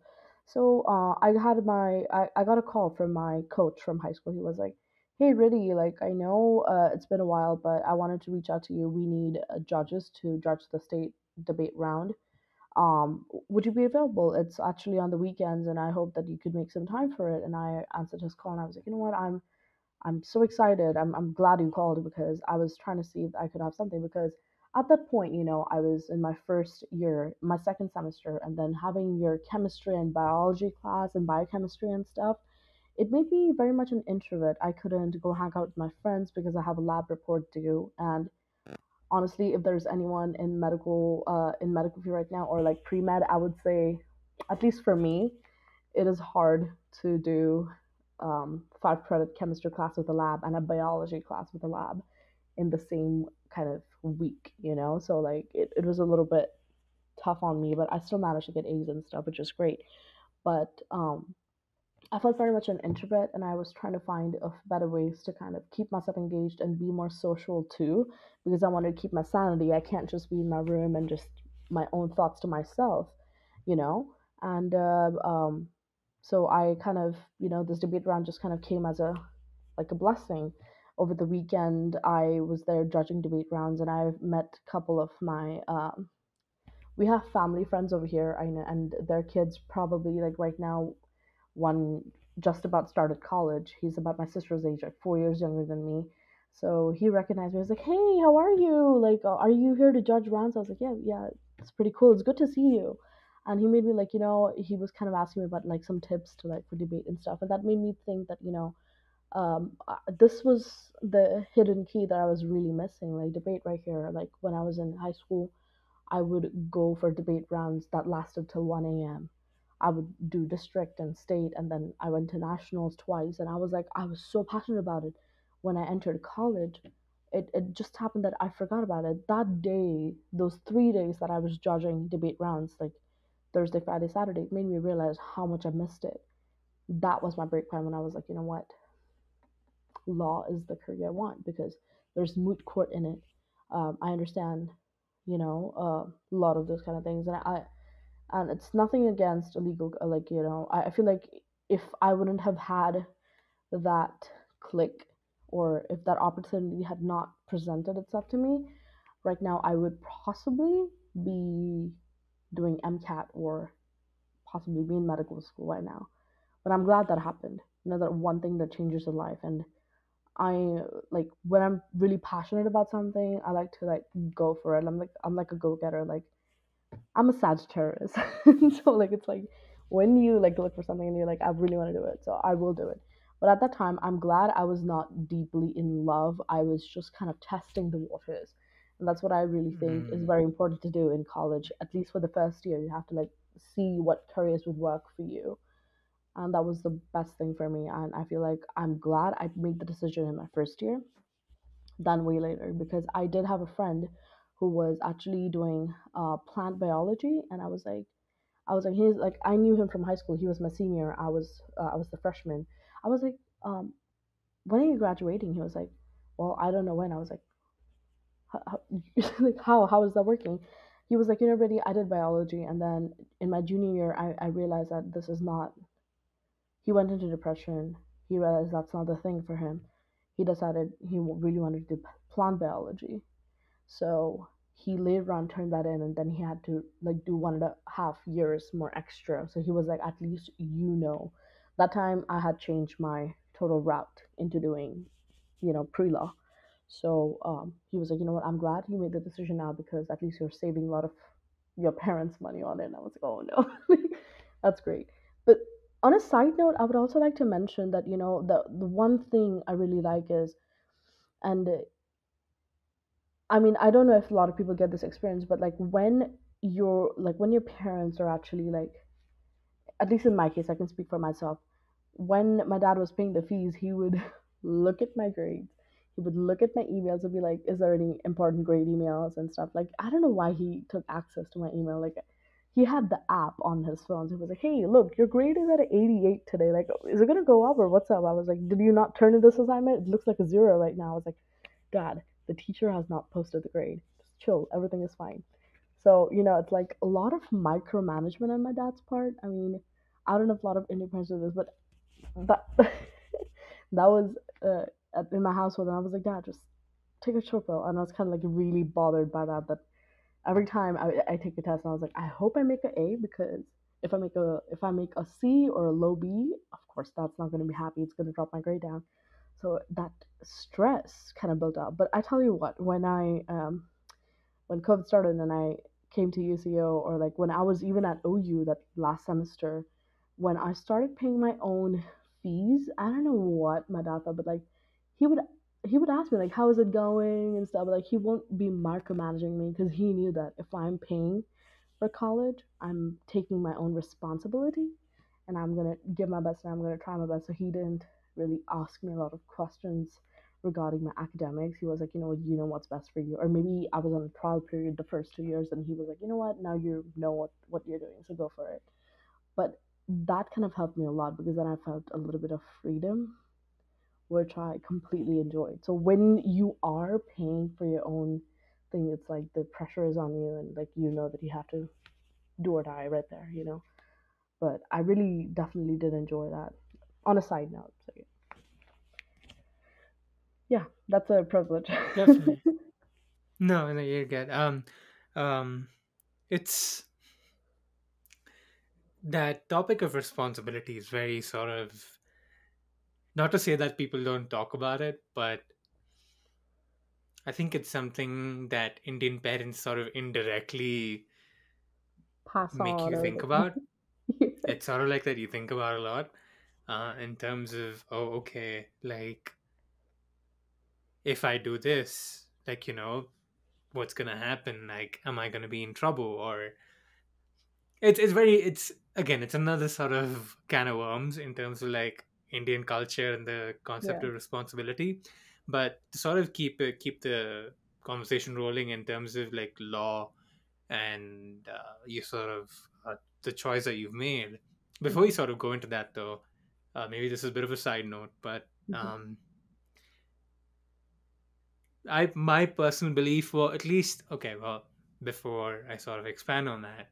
So I got a call from my coach from high school. He was like, "Hey, Riddhi, like I know it's been a while, but I wanted to reach out to you. We need judges to judge the state debate round. Would you be available? It's actually on the weekends, and I hope that you could make some time for it." And I answered his call, and I was like, "You know what? I'm so excited. I'm glad you called, because I was trying to see if I could have something, because at that point, you know, I was in my first year, my second semester, and then having your chemistry and biology class and biochemistry and stuff, it made me very much an introvert. I couldn't go hang out with my friends because I have a lab report due. And honestly, if there's anyone in medical field right now, or like pre-med, I would say, at least for me, it is hard to do 5-credit chemistry class with a lab and a biology class with a lab in the same kind of week, you know? So like it was a little bit tough on me, but I still managed to get A's and stuff, which is great. But I felt very much an introvert, and I was trying to find better ways to kind of keep myself engaged and be more social too, because I wanted to keep my sanity. I can't just be in my room and just my own thoughts to myself, you know? And so I kind of, you know, this debate round just kind of came as a blessing. Over the weekend, I was there judging debate rounds, and I've met a couple of my, we have family friends over here, I know, and their kids probably, like right now, one just about started college. He's about my sister's age, like 4 years younger than me. So he recognized me. He was like, "Hey, how are you? Like, are you here to judge rounds?" I was like, yeah, it's pretty cool. It's good to see you. And he made me like, you know, he was kind of asking me about like some tips to like for debate and stuff. And that made me think that, you know, this was the hidden key that I was really missing, like debate right here. Like when I was in high school, I would go for debate rounds that lasted till 1 a.m. I would do district and state, and then I went to nationals twice, and I was so passionate about it. When I entered college, it just happened that I forgot about it. That day, those 3 days that I was judging debate rounds, like Thursday, Friday, Saturday, it made me realize how much I missed it. That was my break point when I was like, you know what? Law is the career I want, because there's moot court in it. I understand, you know, a lot of those kind of things, and it's nothing against legal, like, you know, I feel like if I wouldn't have had that click, or if that opportunity had not presented itself to me, right now I would possibly be doing MCAT or possibly be in medical school right now. But I'm glad that happened. You know, that one thing that changes your life. And I like when I'm really passionate about something, I like to like go for it. I'm like a go-getter. Like I'm a Sagittarius, so like it's like when you like look for something and you're like, I really want to do it, so I will do it. But at that time, I'm glad I was not deeply in love. I was just kind of testing the waters, and that's what I really think is very important to do in college. At least for the first year, you have to like see what careers would work for you. And that was the best thing for me. And I feel like I'm glad I made the decision in my first year than way later, because I did have a friend who was actually doing plant biology. And I was like, he's like, I knew him from high school. He was my senior. I was the freshman. I was like, when are you graduating? He was like, well, I don't know when. I was like, how is that working? He was like, you know, Riddhi, I did biology. And then in my junior year, I realized that this is not. He went into depression. He realized that's not the thing for him. He decided he really wanted to do plant biology. So he later on turned that in, and then he had to like do 1.5 years more extra. So he was like, at least, you know, that time I had changed my total route into doing, you know, pre-law. So he was like, you know what, I'm glad he made the decision now, because at least you're saving a lot of your parents' money on it. And I was like, oh no, that's great. But On a side note, I would also like to mention that, you know, the one thing I really like is, and I mean, I don't know if a lot of people get this experience, but like when your parents are actually like, at least in my case, I can speak for myself. When my dad was paying the fees, he would look at my grades. He would look at my emails and be like, is there any important grade emails and stuff? Like, I don't know why he took access to my email. Like, he had the app on his phone. So he was like, hey, look, your grade is at an 88 today. Like, is it going to go up or what's up? I was like, did you not turn in this assignment? It looks like a 0 right now. I was like, Dad, the teacher has not posted the grade. Just chill. Everything is fine. So, you know, it's like a lot of micromanagement on my dad's part. I mean, I don't know if a lot of Indian parents do this, but that was in my household, and I was like, Dad, just take a short pill. And I was kind of like really bothered by that every time I take a test, and I was like, I hope I make an A, because if I make a C or a low B, of course that's not going to be happy. It's going to drop my grade down. So that stress kind of built up. But I tell you what, when COVID started and I came to UCO, or like when I was even at OU that last semester, when I started paying my own fees, I don't know what my dad thought, but like he would ask me like, how is it going and stuff, but like he won't be micromanaging me, because he knew that if I'm paying for college, I'm taking my own responsibility and I'm going to give my best and I'm going to try my best. So he didn't really ask me a lot of questions regarding my academics. He was like, you know what's best for you. Or maybe I was on a trial period the first 2 years, and he was like, you know what, now you know what you're doing, so go for it. But that kind of helped me a lot, because then I felt a little bit of freedom, which I completely enjoyed. So when you are paying for your own thing, it's like the pressure is on you, and like you know that you have to do or die right there, you know. But I really definitely did enjoy that. On a side note, so yeah, that's a privilege. Definitely. No, you're good. It's that topic of responsibility is very sort of, not to say that people don't talk about it, but I think it's something that Indian parents sort of indirectly make you think about. Yeah. It's sort of like that you think about a lot in terms of, oh, okay, like if I do this, like, you know, what's going to happen? Like, am I going to be in trouble? Or it's another sort of can of worms in terms of like Indian culture and the concept of responsibility. But to sort of keep the conversation rolling in terms of like law and you sort of the choice that you've made. Before we sort of go into that though, maybe this is a bit of a side note, but my personal belief, well, at least, okay, well, before I sort of expand on that,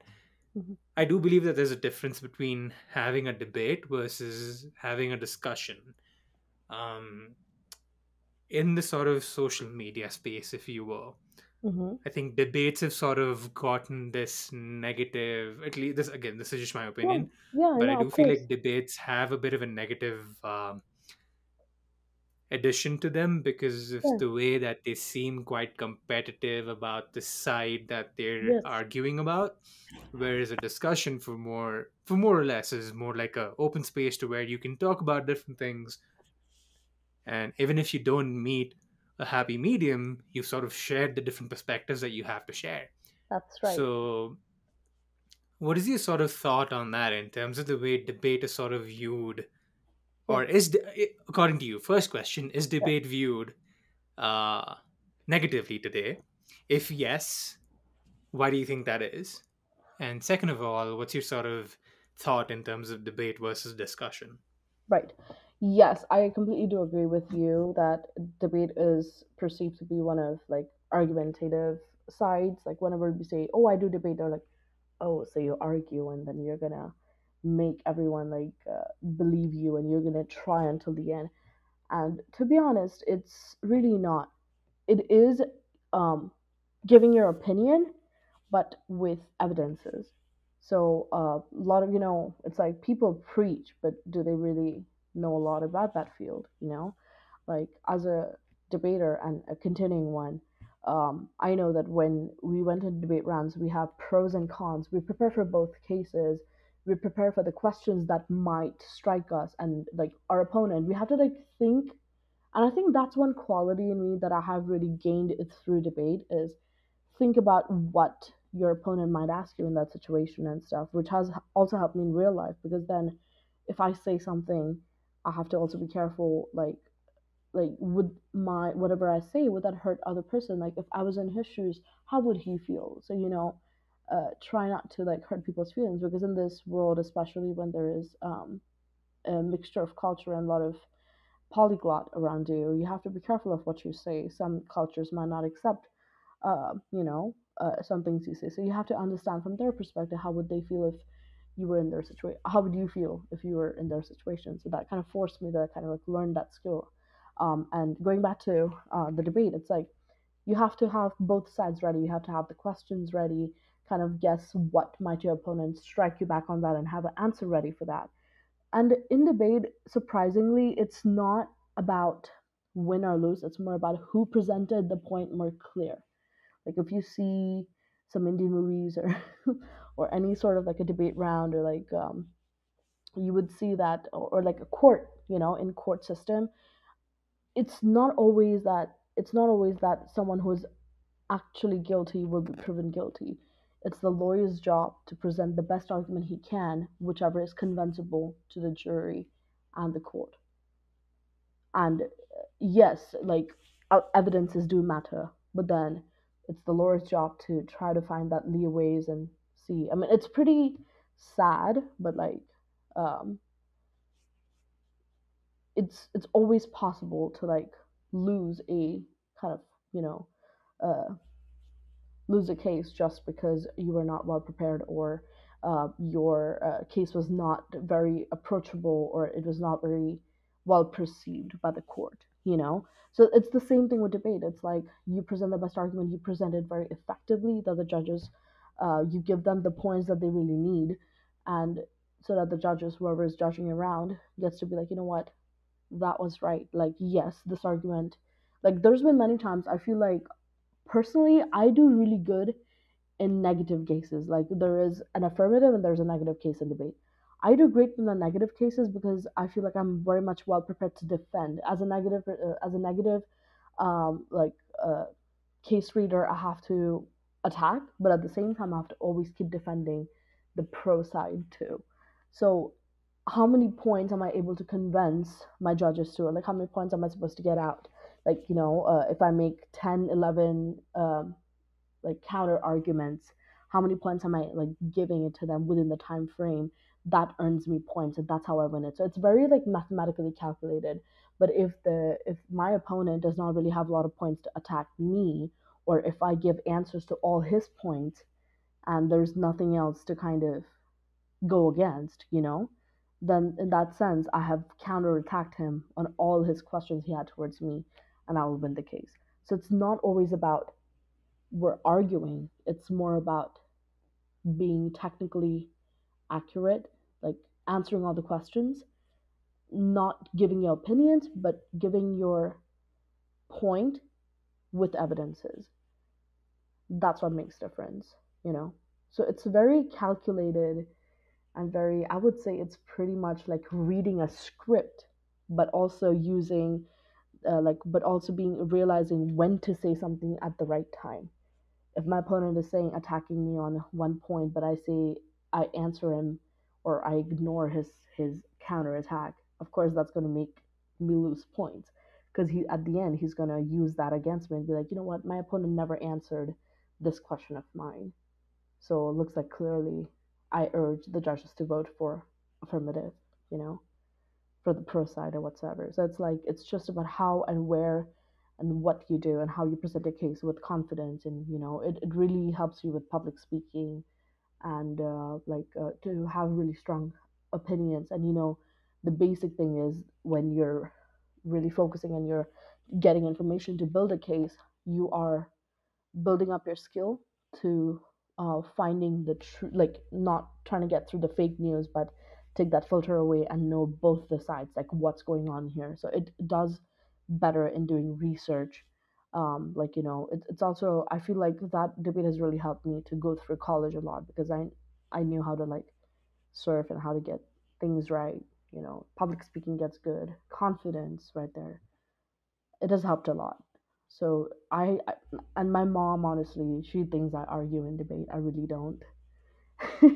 I do believe that there's a difference between having a debate versus having a discussion. In the sort of social media space, if you will, I think debates have sort of gotten this negative, at least this, again, this is just my opinion, I do feel like debates have a bit of a negative addition to them because of the way that they seem quite competitive about the side that they're arguing about, whereas a discussion for more or less is more like an open space to where you can talk about different things, and even if you don't meet a happy medium, you've sort of shared the different perspectives that you have to share. That's right. So what is your sort of thought on that in terms of the way debate is sort of viewed? Or is, according to you, first question, is debate viewed negatively today? If yes, why do you think that is? And second of all, what's your sort of thought in terms of debate versus discussion? Right. Yes, I completely do agree with you that debate is perceived to be one of like argumentative sides. Like whenever we say, oh, I do debate, they're like, oh, so you argue and then you're going to make everyone like believe you and you're gonna try until the end. And to be honest, it's really not. It is giving your opinion, but with evidences. So a lot of, you know, it's like people preach, but do they really know a lot about that field? You know, like as a debater and a continuing one, I know that when we went to debate rounds, we have pros and cons. We prepare for both cases. we prepare for the questions that might strike us and like our opponent. We have to like think, and I think that's one quality in me that I have really gained through debate is think about what your opponent might ask you in that situation and stuff, which has also helped me in real life, because then if I say something, I have to also be careful, like would my whatever I say, would that hurt other person? Like if I was in his shoes, how would he feel? So, you know, try not to like hurt people's feelings, because in this world, especially when there is a mixture of culture and a lot of polyglot around you, you have to be careful of what you say. Some cultures might not accept some things you say, so you have to understand from their perspective how would they feel if you were in their situation, how would you feel if you were in their situation. So that kind of forced me to kind of like learn that skill. And going back to the debate, it's like you have to have both sides ready. You have to have the questions ready, kind of guess what might your opponent strike you back on that and have an answer ready for that. And in debate, surprisingly, it's not about win or lose. It's more about who presented the point more clear. Like if you see some Indian movies or or any sort of like a debate round, or like you would see that, or like a court, you know, in court system, it's not always that someone who's actually guilty will be proven guilty. It's the lawyer's job to present the best argument he can, whichever is convincing to the jury and the court. And yes, like evidences do matter, but then it's the lawyer's job to try to find that leeways and see. I mean, it's pretty sad, but like it's always possible to like lose a kind of, you know, lose a case just because you were not well prepared, or your case was not very approachable, or it was not very well perceived by the court, you know. So it's the same thing with debate. It's like you present the best argument, you present it very effectively, that the judges, you give them the points that they really need, and so that the judges, whoever is judging around, gets to be like, you know what, that was right. Like, yes, this argument, like there's been many times I feel like personally, I do really good in negative cases. Like there is an affirmative and there's a negative case in debate. I do great in the negative cases because I feel like I'm very much well prepared to defend. As a negative case reader, I have to attack, but at the same time, I have to always keep defending the pro side too. So, how many points am I able to convince my judges to? Like, how many points am I supposed to get out? Like, you know, if I make 10, 11, like counter arguments, how many points am I like giving it to them within the time frame that earns me points, and that's how I win it. So it's very like mathematically calculated. But if my opponent does not really have a lot of points to attack me, or if I give answers to all his points, and there's nothing else to kind of go against, you know, then in that sense, I have counterattacked him on all his questions he had towards me, and I will win the case. So it's not always about we're arguing. It's more about being technically accurate, like answering all the questions, not giving your opinions, but giving your point with evidences. That's what makes difference, you know? So it's very calculated and very, I would say it's pretty much like reading a script, but also using... realizing when to say something at the right time. If my opponent is saying attacking me on one point, but I answer him, or I ignore his counterattack, of course that's going to make me lose points, because he at the end he's going to use that against me and be like, you know what, my opponent never answered this question of mine. So it looks like clearly I urge the judges to vote for affirmative, you know, for the pro side or whatsoever. So it's like, it's just about how and where and what you do and how you present a case with confidence. And, you know, it really helps you with public speaking and to have really strong opinions. And, you know, the basic thing is when you're really focusing and you're getting information to build a case, you are building up your skill to finding the truth, like not trying to get through the fake news, but take that filter away and know both the sides, like what's going on here. So it does better in doing research. It's also, I feel like that debate has really helped me to go through college a lot, because I knew how to like surf and how to get things right. You know, public speaking gets good. Confidence right there. It has helped a lot. So I and my mom, honestly, she thinks I argue and debate. I really don't.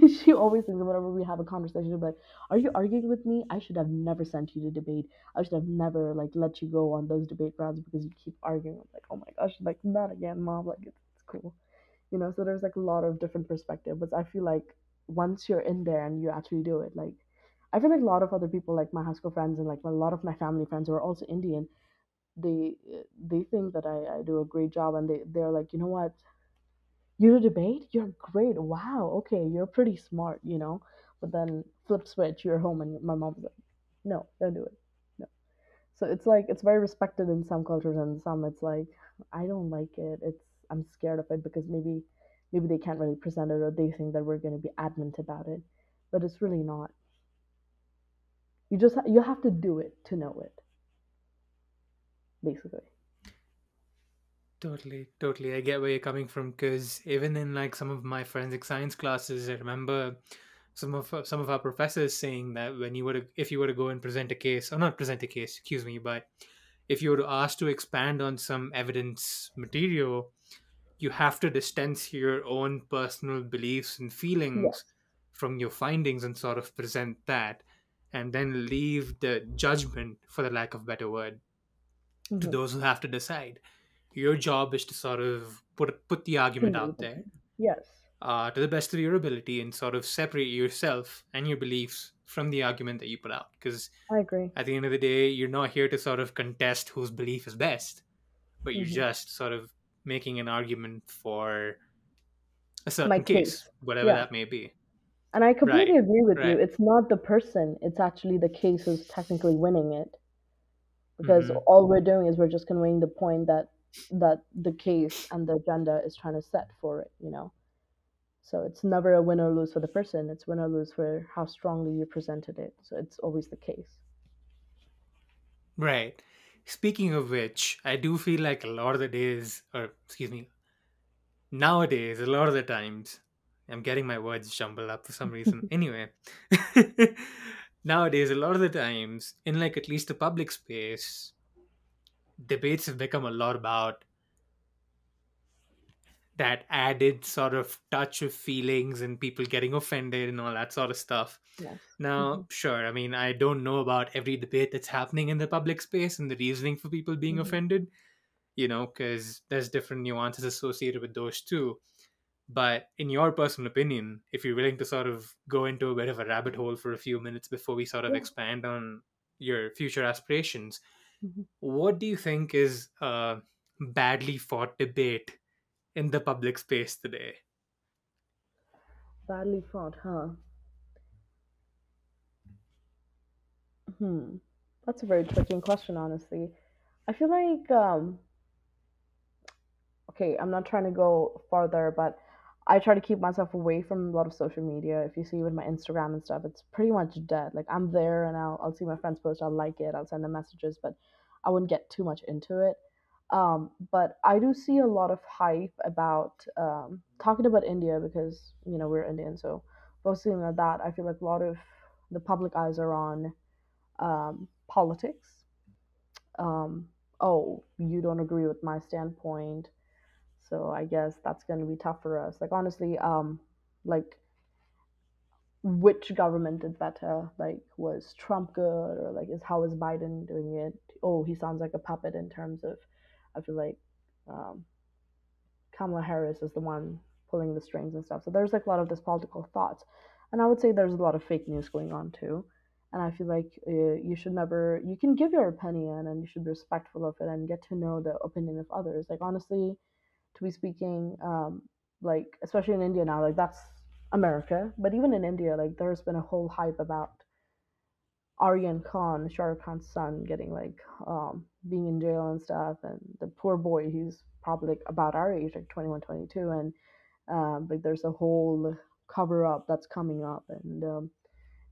She always thinks whenever we have a conversation, she'll be like, are you arguing with me? I should have never sent you to debate. I should have never, like, let you go on those debate rounds because you keep arguing. I'm like, oh my gosh, like, not again, mom. Like, it's cool. You know, so there's, like, a lot of different perspectives. But I feel like once you're in there and you actually do it, like, I feel like a lot of other people, like my high school friends and, like, a lot of my family friends who are also Indian, they think that I do a great job, and they're like, you know what? You do debate? You're great. Wow. Okay. You're pretty smart, you know? But then flip switch, you're home, and my mom's like, no, don't do it. No. So it's like, it's very respected in some cultures, and some it's like, I don't like it. I'm scared of it because maybe they can't really present it, or they think that we're going to be adamant about it. But it's really not. You have to do it to know it, basically. Totally. I get where you're coming from, because even in, like, some of my forensic science classes, I remember some of our professors saying that if you were to asked to expand on some evidence material, you have to distance your own personal beliefs and feelings from your findings and sort of present that, and then leave the judgment, for the lack of a better word, to those who have to decide. Your job is to sort of put the argument out there, to the best of your ability, and sort of separate yourself and your beliefs from the argument that you put out. Because I agree, at the end of the day, you're not here to sort of contest whose belief is best, but you're just sort of making an argument for a certain case, whatever that may be. And I completely agree with you. It's not the person; it's actually the case who's technically winning it, because all we're doing is we're just conveying the point that the case and the agenda is trying to set for it, you know. So it's never a win or lose for the person, it's win or lose for how strongly you presented it. So it's always the case. Right. Speaking of which, I do feel like nowadays, a lot of the times, I'm getting my words jumbled up for some reason. Anyway, nowadays, a lot of the times, in, like, at least the public space, debates have become a lot about that added sort of touch of feelings and people getting offended and all that sort of stuff. Yes. Now, sure, I mean, I don't know about every debate that's happening in the public space and the reasoning for people being offended, you know, because there's different nuances associated with those too. But in your personal opinion, if you're willing to sort of go into a bit of a rabbit hole for a few minutes before we sort of expand on your future aspirations, what do you think is a badly fought debate in the public space today? Badly fought, huh? That's a very tricky question, honestly. I feel like, I'm not trying to go farther, but I try to keep myself away from a lot of social media. If you see with my Instagram and stuff, it's pretty much dead. Like, I'm there and I'll see my friends post, I'll like it, I'll send them messages, but I wouldn't get too much into it. But I do see a lot of hype about talking about India because, you know, we're Indian. So focusing on that, I feel like a lot of the public eyes are on politics. Oh, you don't agree with my standpoint, so I guess that's going to be tough for us. Like, honestly, like, which government did better? Like, was Trump good? Or, like, how is Biden doing it? Oh, he sounds like a puppet in terms of, I feel like Kamala Harris is the one pulling the strings and stuff. So there's, like, a lot of this political thoughts. And I would say there's a lot of fake news going on, too. And I feel like you can give your opinion and you should be respectful of it and get to know the opinion of others. Like, honestly, to be speaking, like, especially in India now, like, that's America, but even in India, like, there's been a whole hype about Aryan Khan, Shah Rukh Khan's son, getting, like, being in jail and stuff, and the poor boy, he's probably, like, about our age, like 21, 22, and like, there's a whole cover-up that's coming up, and it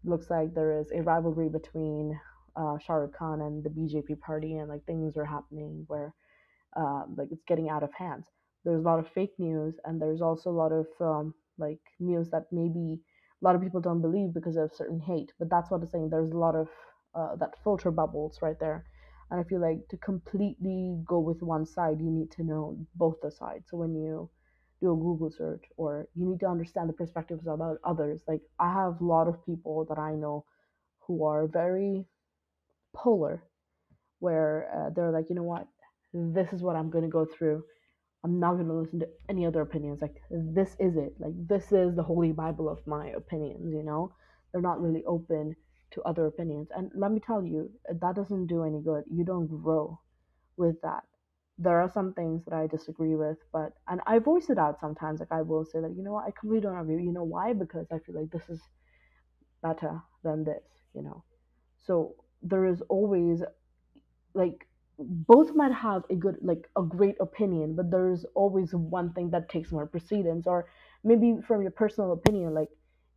looks like there is a rivalry between Shah Rukh Khan and the BJP party, and, like, things are happening where, like, it's getting out of hand. There's a lot of fake news, and there's also a lot of like news that maybe a lot of people don't believe because of certain hate. But that's what I'm saying. There's a lot of that filter bubbles right there. And I feel like to completely go with one side, you need to know both the sides. So when you do a Google search, or you need to understand the perspectives of others. Like, I have a lot of people that I know who are very polar, where they're like, you know what, this is what I'm going to go through. I'm not going to listen to any other opinions. Like, this is it. Like, this is the holy Bible of my opinions, you know? They're not really open to other opinions. And let me tell you, that doesn't do any good. You don't grow with that. There are some things that I disagree with, but, and I voice it out sometimes. Like, I will say that, you know what, I completely don't agree. You know why? Because I feel like this is better than this, you know? So there is always, like, both might have a good, like, a great opinion, but there is always one thing that takes more precedence. Or maybe from your personal opinion, like,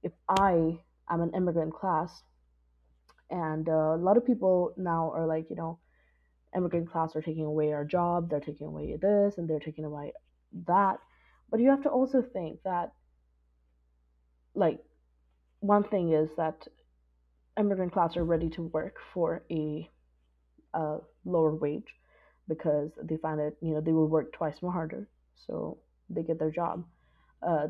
if I am an immigrant class, and a lot of people now are like, you know, immigrant class are taking away our job, they're taking away this, and they're taking away that. But you have to also think that, like, one thing is that immigrant class are ready to work for a lower wage because they find it, you know, they will work twice more harder, so they get their job.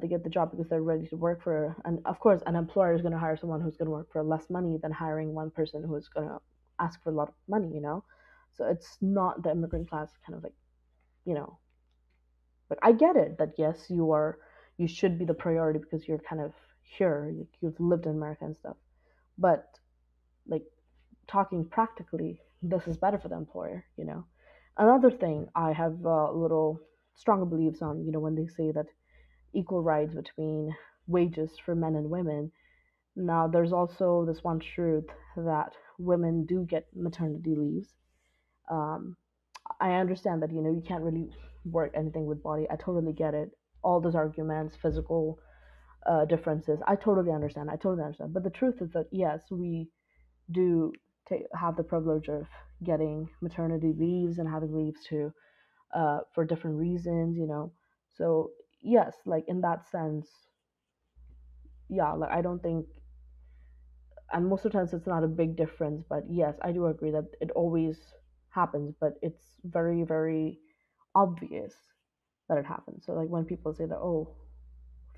They get the job because they're ready to work for, and of course, an employer is going to hire someone who's going to work for less money than hiring one person who's going to ask for a lot of money, you know? So it's not the immigrant class kind of like, you know, but I get it that yes, you should be the priority because you're kind of here, you've lived in America and stuff. But like, talking practically, this is better for the employer, you know? Another thing, I have a little stronger beliefs on, you know, when they say that equal rights between wages for men and women. Now, there's also this one truth that women do get maternity leaves. I understand that, you know, you can't really work anything with body. I totally get it. All those arguments, physical differences, I totally understand. But the truth is that, yes, we do have the privilege of getting maternity leaves and having leaves too, for different reasons, you know. So yes, like, in that sense, yeah, like, I don't think, and most of the times it's not a big difference, but yes, I do agree that it always happens, but it's very, very obvious that it happens. So like, when people say that, oh,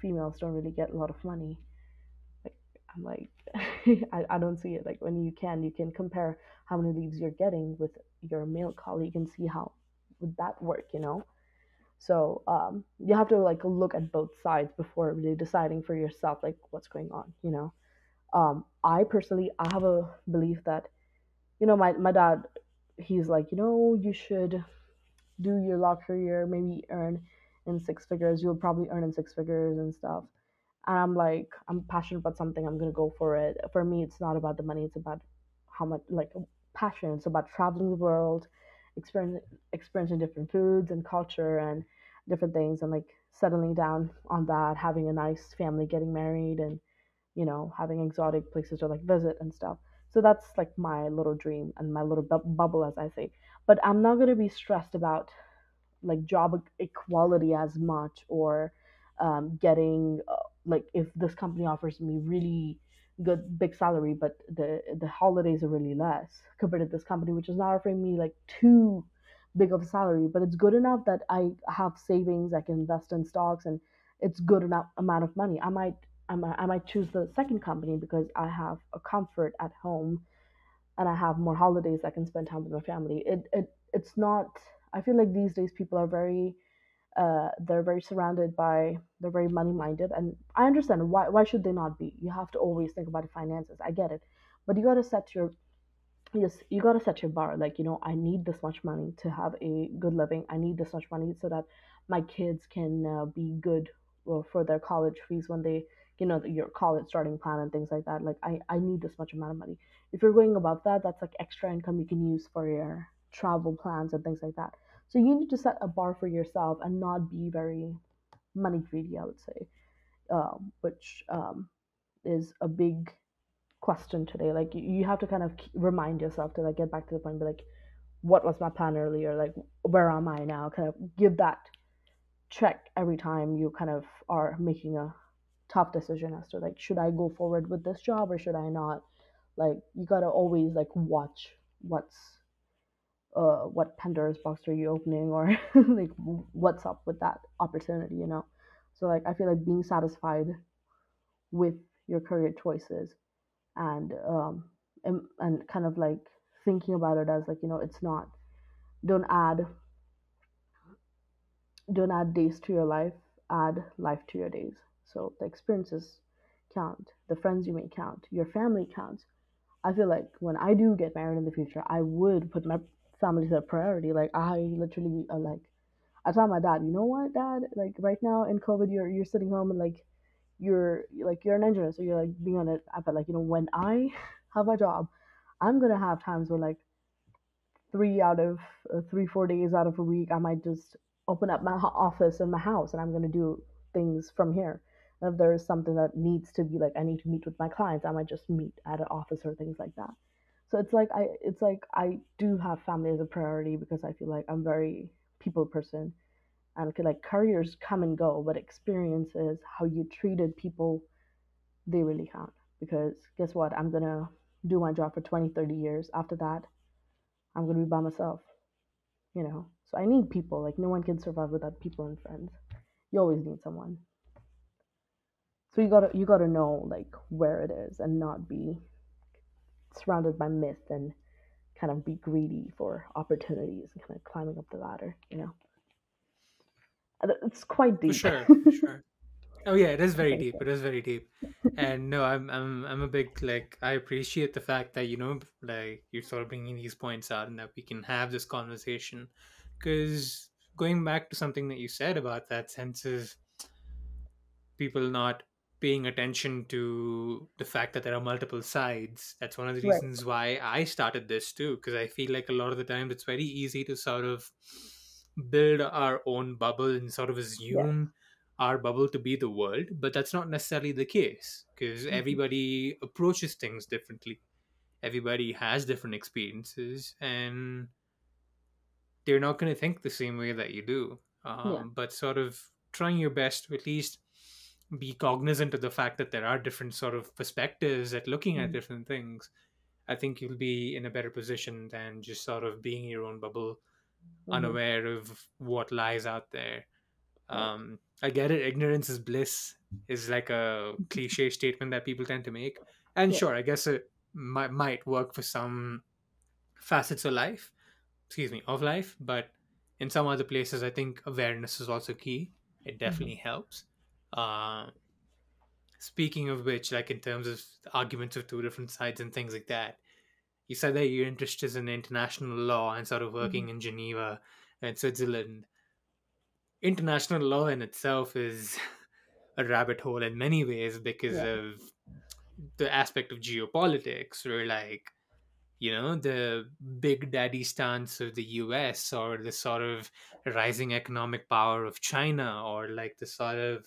females don't really get a lot of money, like, I'm like, I don't see it. Like, when you can compare how many leaves you're getting with your male colleague and see how would that work, you know? So you have to, like, look at both sides before really deciding for yourself, like, what's going on, you know? I have a belief that, you know, my dad, he's like, you know, you should do your law career, maybe earn in six figures. You'll probably earn in six figures and stuff. And I'm like, I'm passionate about something, I'm going to go for it. For me, it's not about the money. It's about how much, like, passion. It's about traveling the world, experiencing different foods and culture and different things, and like, settling down on that, having a nice family, getting married, and, you know, having exotic places to, like, visit and stuff. So that's, like, my little dream and my little bubble, as I say. But I'm not going to be stressed about, like, job equality as much, or getting like, if this company offers me really good big salary, but the holidays are really less compared to this company which is not offering me like too big of a salary, but it's good enough that I have savings, I can invest in stocks, and it's good enough amount of money. I might choose the second company because I have a comfort at home and I have more holidays, I can spend time with my family. It's not, I feel like these days people are very they're very money minded, and I understand why should they not be. You have to always think about the finances, I get it, but you gotta set your bar, like, you know, I need this much money to have a good living, I need this much money so that my kids can be good for their college fees when they, you know, your college starting plan and things like that. Like, I need this much amount of money. If you're going above that, that's like extra income you can use for your travel plans and things like that. So you need to set a bar for yourself and not be very money greedy, I would say, which is a big question today. Like, you have to kind of remind yourself to, like, get back to the point, be like, what was my plan earlier? Like, where am I now? Kind of give that check every time you kind of are making a tough decision as to like, should I go forward with this job or should I not? Like, you gotta always like watch what Pandora's box are you opening, or like what's up with that opportunity, you know? So like, I feel like being satisfied with your career choices and kind of like thinking about it as like, you know, it's not, don't add days to your life, add life to your days. So the experiences count, the friends you make count, your family counts. I feel like when I do get married in the future, I would put my family as a priority. Like, I literally I told my dad, you know what, Dad, like right now in COVID, you're sitting home and like you're an engineer, so you're like being on it. But like, you know, when I have my job, I'm gonna have times where like 4 days out of a week, I might just open up my office in my house and I'm gonna do things from here. And if there is something that needs to be like, I need to meet with my clients, I might just meet at an office or things like that. So it's like I do have family as a priority because I feel like I'm very people person, and like careers come and go, but experiences, how you treated people, they really count. Because guess what? I'm gonna do my job for 20-30 years. After that, I'm gonna be by myself, you know? So I need people. Like, no one can survive without people and friends. You always need someone. So you gotta know like where it is and not be surrounded by myth and kind of be greedy for opportunities and kind of climbing up the ladder, you know? It's quite deep. Sure. Oh yeah, it is very deep. It is very deep. And no, I'm a big, like, I appreciate the fact that, you know, like, you're sort of bringing these points out and that we can have this conversation. Because going back to something that you said about that sense of people not paying attention to the fact that there are multiple sides, that's one of the reasons why I started this too. Because I feel like a lot of the time it's very easy to sort of build our own bubble and sort of assume our bubble to be the world, but that's not necessarily the case, because everybody approaches things differently, everybody has different experiences, and they're not going to think the same way that you do. But sort of trying your best to at least be cognizant of the fact that there are different sort of perspectives at looking at different things, I think you'll be in a better position than just sort of being in your own bubble, unaware of what lies out there. I get it, ignorance is bliss is like a cliche statement that people tend to make, and sure, I guess it might work for some facets of life, but in some other places I think awareness is also key. It definitely helps. Speaking of which, like, in terms of arguments of two different sides and things like that, you said that your interest is in international law and sort of working in Geneva and Switzerland. International law in itself is a rabbit hole in many ways because of the aspect of geopolitics, or like, you know, the big daddy stance of the US, or the sort of rising economic power of China, or like the sort of,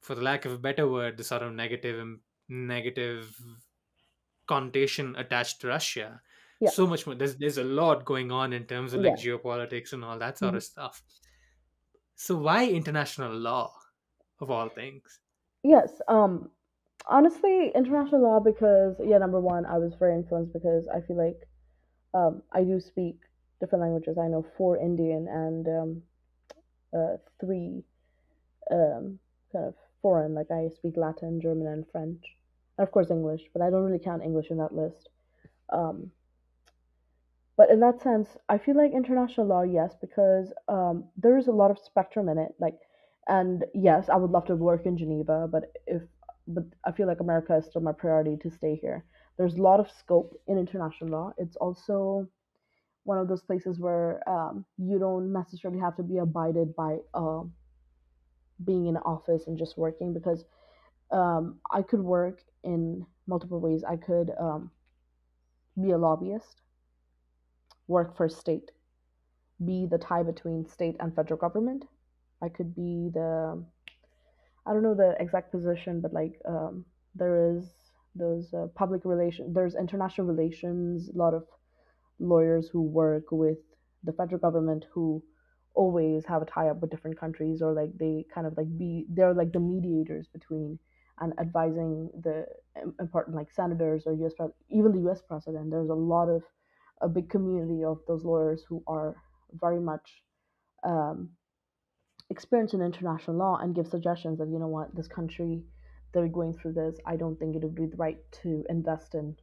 for the lack of a better word, the sort of negative connotation attached to Russia. So much more, there's a lot going on in terms of like geopolitics and all that sort of stuff. So why international law of all things? Honestly, international law, because number one, I was very influenced because I feel like I do speak different languages. I know 4 Indian and 3 kind of foreign. Like, I speak Latin, German, and French. And of course English, but I don't really count English in that list. But in that sense, I feel like international law, yes, because there is a lot of spectrum in it. Like, and yes, I would love to work in Geneva, but I feel like America is still my priority to stay here. There's a lot of scope in international law. It's also one of those places where you don't necessarily have to be abided by being in office and just working, because I could work in multiple ways. I could be a lobbyist, work for state, be the tie between state and federal government. I could be the, I don't know the exact position, but like there is those public relations, there's international relations, a lot of lawyers who work with the federal government who always have a tie up with different countries, or like they kind of like they're like the mediators between and advising the important like senators or US, even the US president. There's a big community of those lawyers who are very much experienced in international law and give suggestions that, you know what, this country, they're going through this. I don't think it would be right to invest in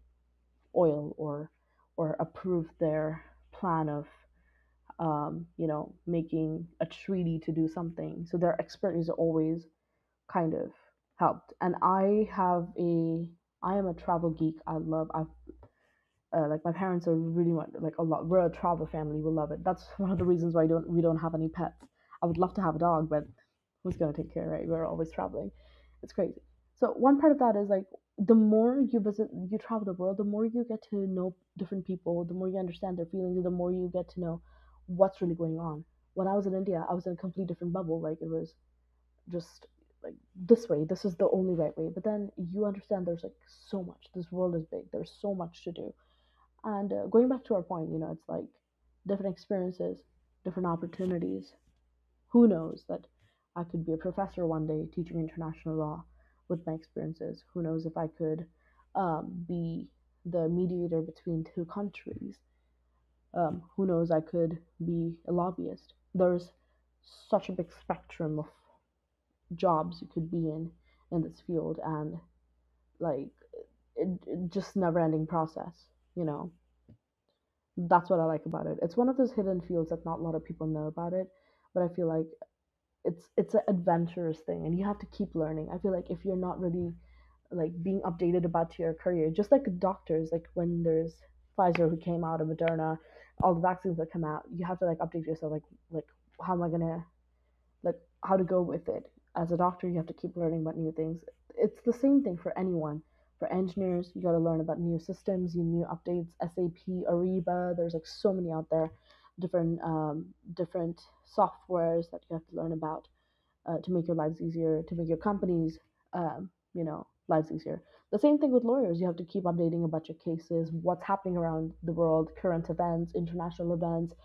oil or approve their plan of making a treaty to do something. So their expertise always kind of helped. And I am a travel geek. Like my parents are really like a lot. We're a travel family. We love it. That's one of the reasons why we don't have any pets. I would love to have a dog, but who's gonna take care, right? We're always traveling. It's crazy. So one part of that is like the more you travel the world, the more you get to know different people, the more you understand their feelings, the more you get to know what's really going on. When I was in India, I was in a completely different bubble. Like, it was just like this way, this is the only right way. But then you understand there's like so much. This world is big. There's so much to do. And going back to our point, you know, it's like different experiences, different opportunities. Who knows that I could be a professor one day teaching international law with my experiences. Who knows if I could be the mediator between two countries. Who knows, I could be a lobbyist. There's such a big spectrum of jobs you could be in this field, and like it just never ending process, you know. That's what I like about it. It's one of those hidden fields that not a lot of people know about it, but I feel like it's an adventurous thing, and you have to keep learning. I feel like if you're not really like being updated about your career, just like doctors, like when there's Pfizer who came out, and Moderna, all the vaccines that come out, you have to like update yourself, like how am I gonna, like how to go with it. As a doctor, you have to keep learning about new things. It's the same thing for anyone. For engineers, you got to learn about new systems, new updates, SAP, Ariba. There's like so many out there, different softwares that you have to learn about to make your lives easier, to make your companies, lives easier. The same thing with lawyers. You have to keep updating about your cases, what's happening around the world, current events, international events.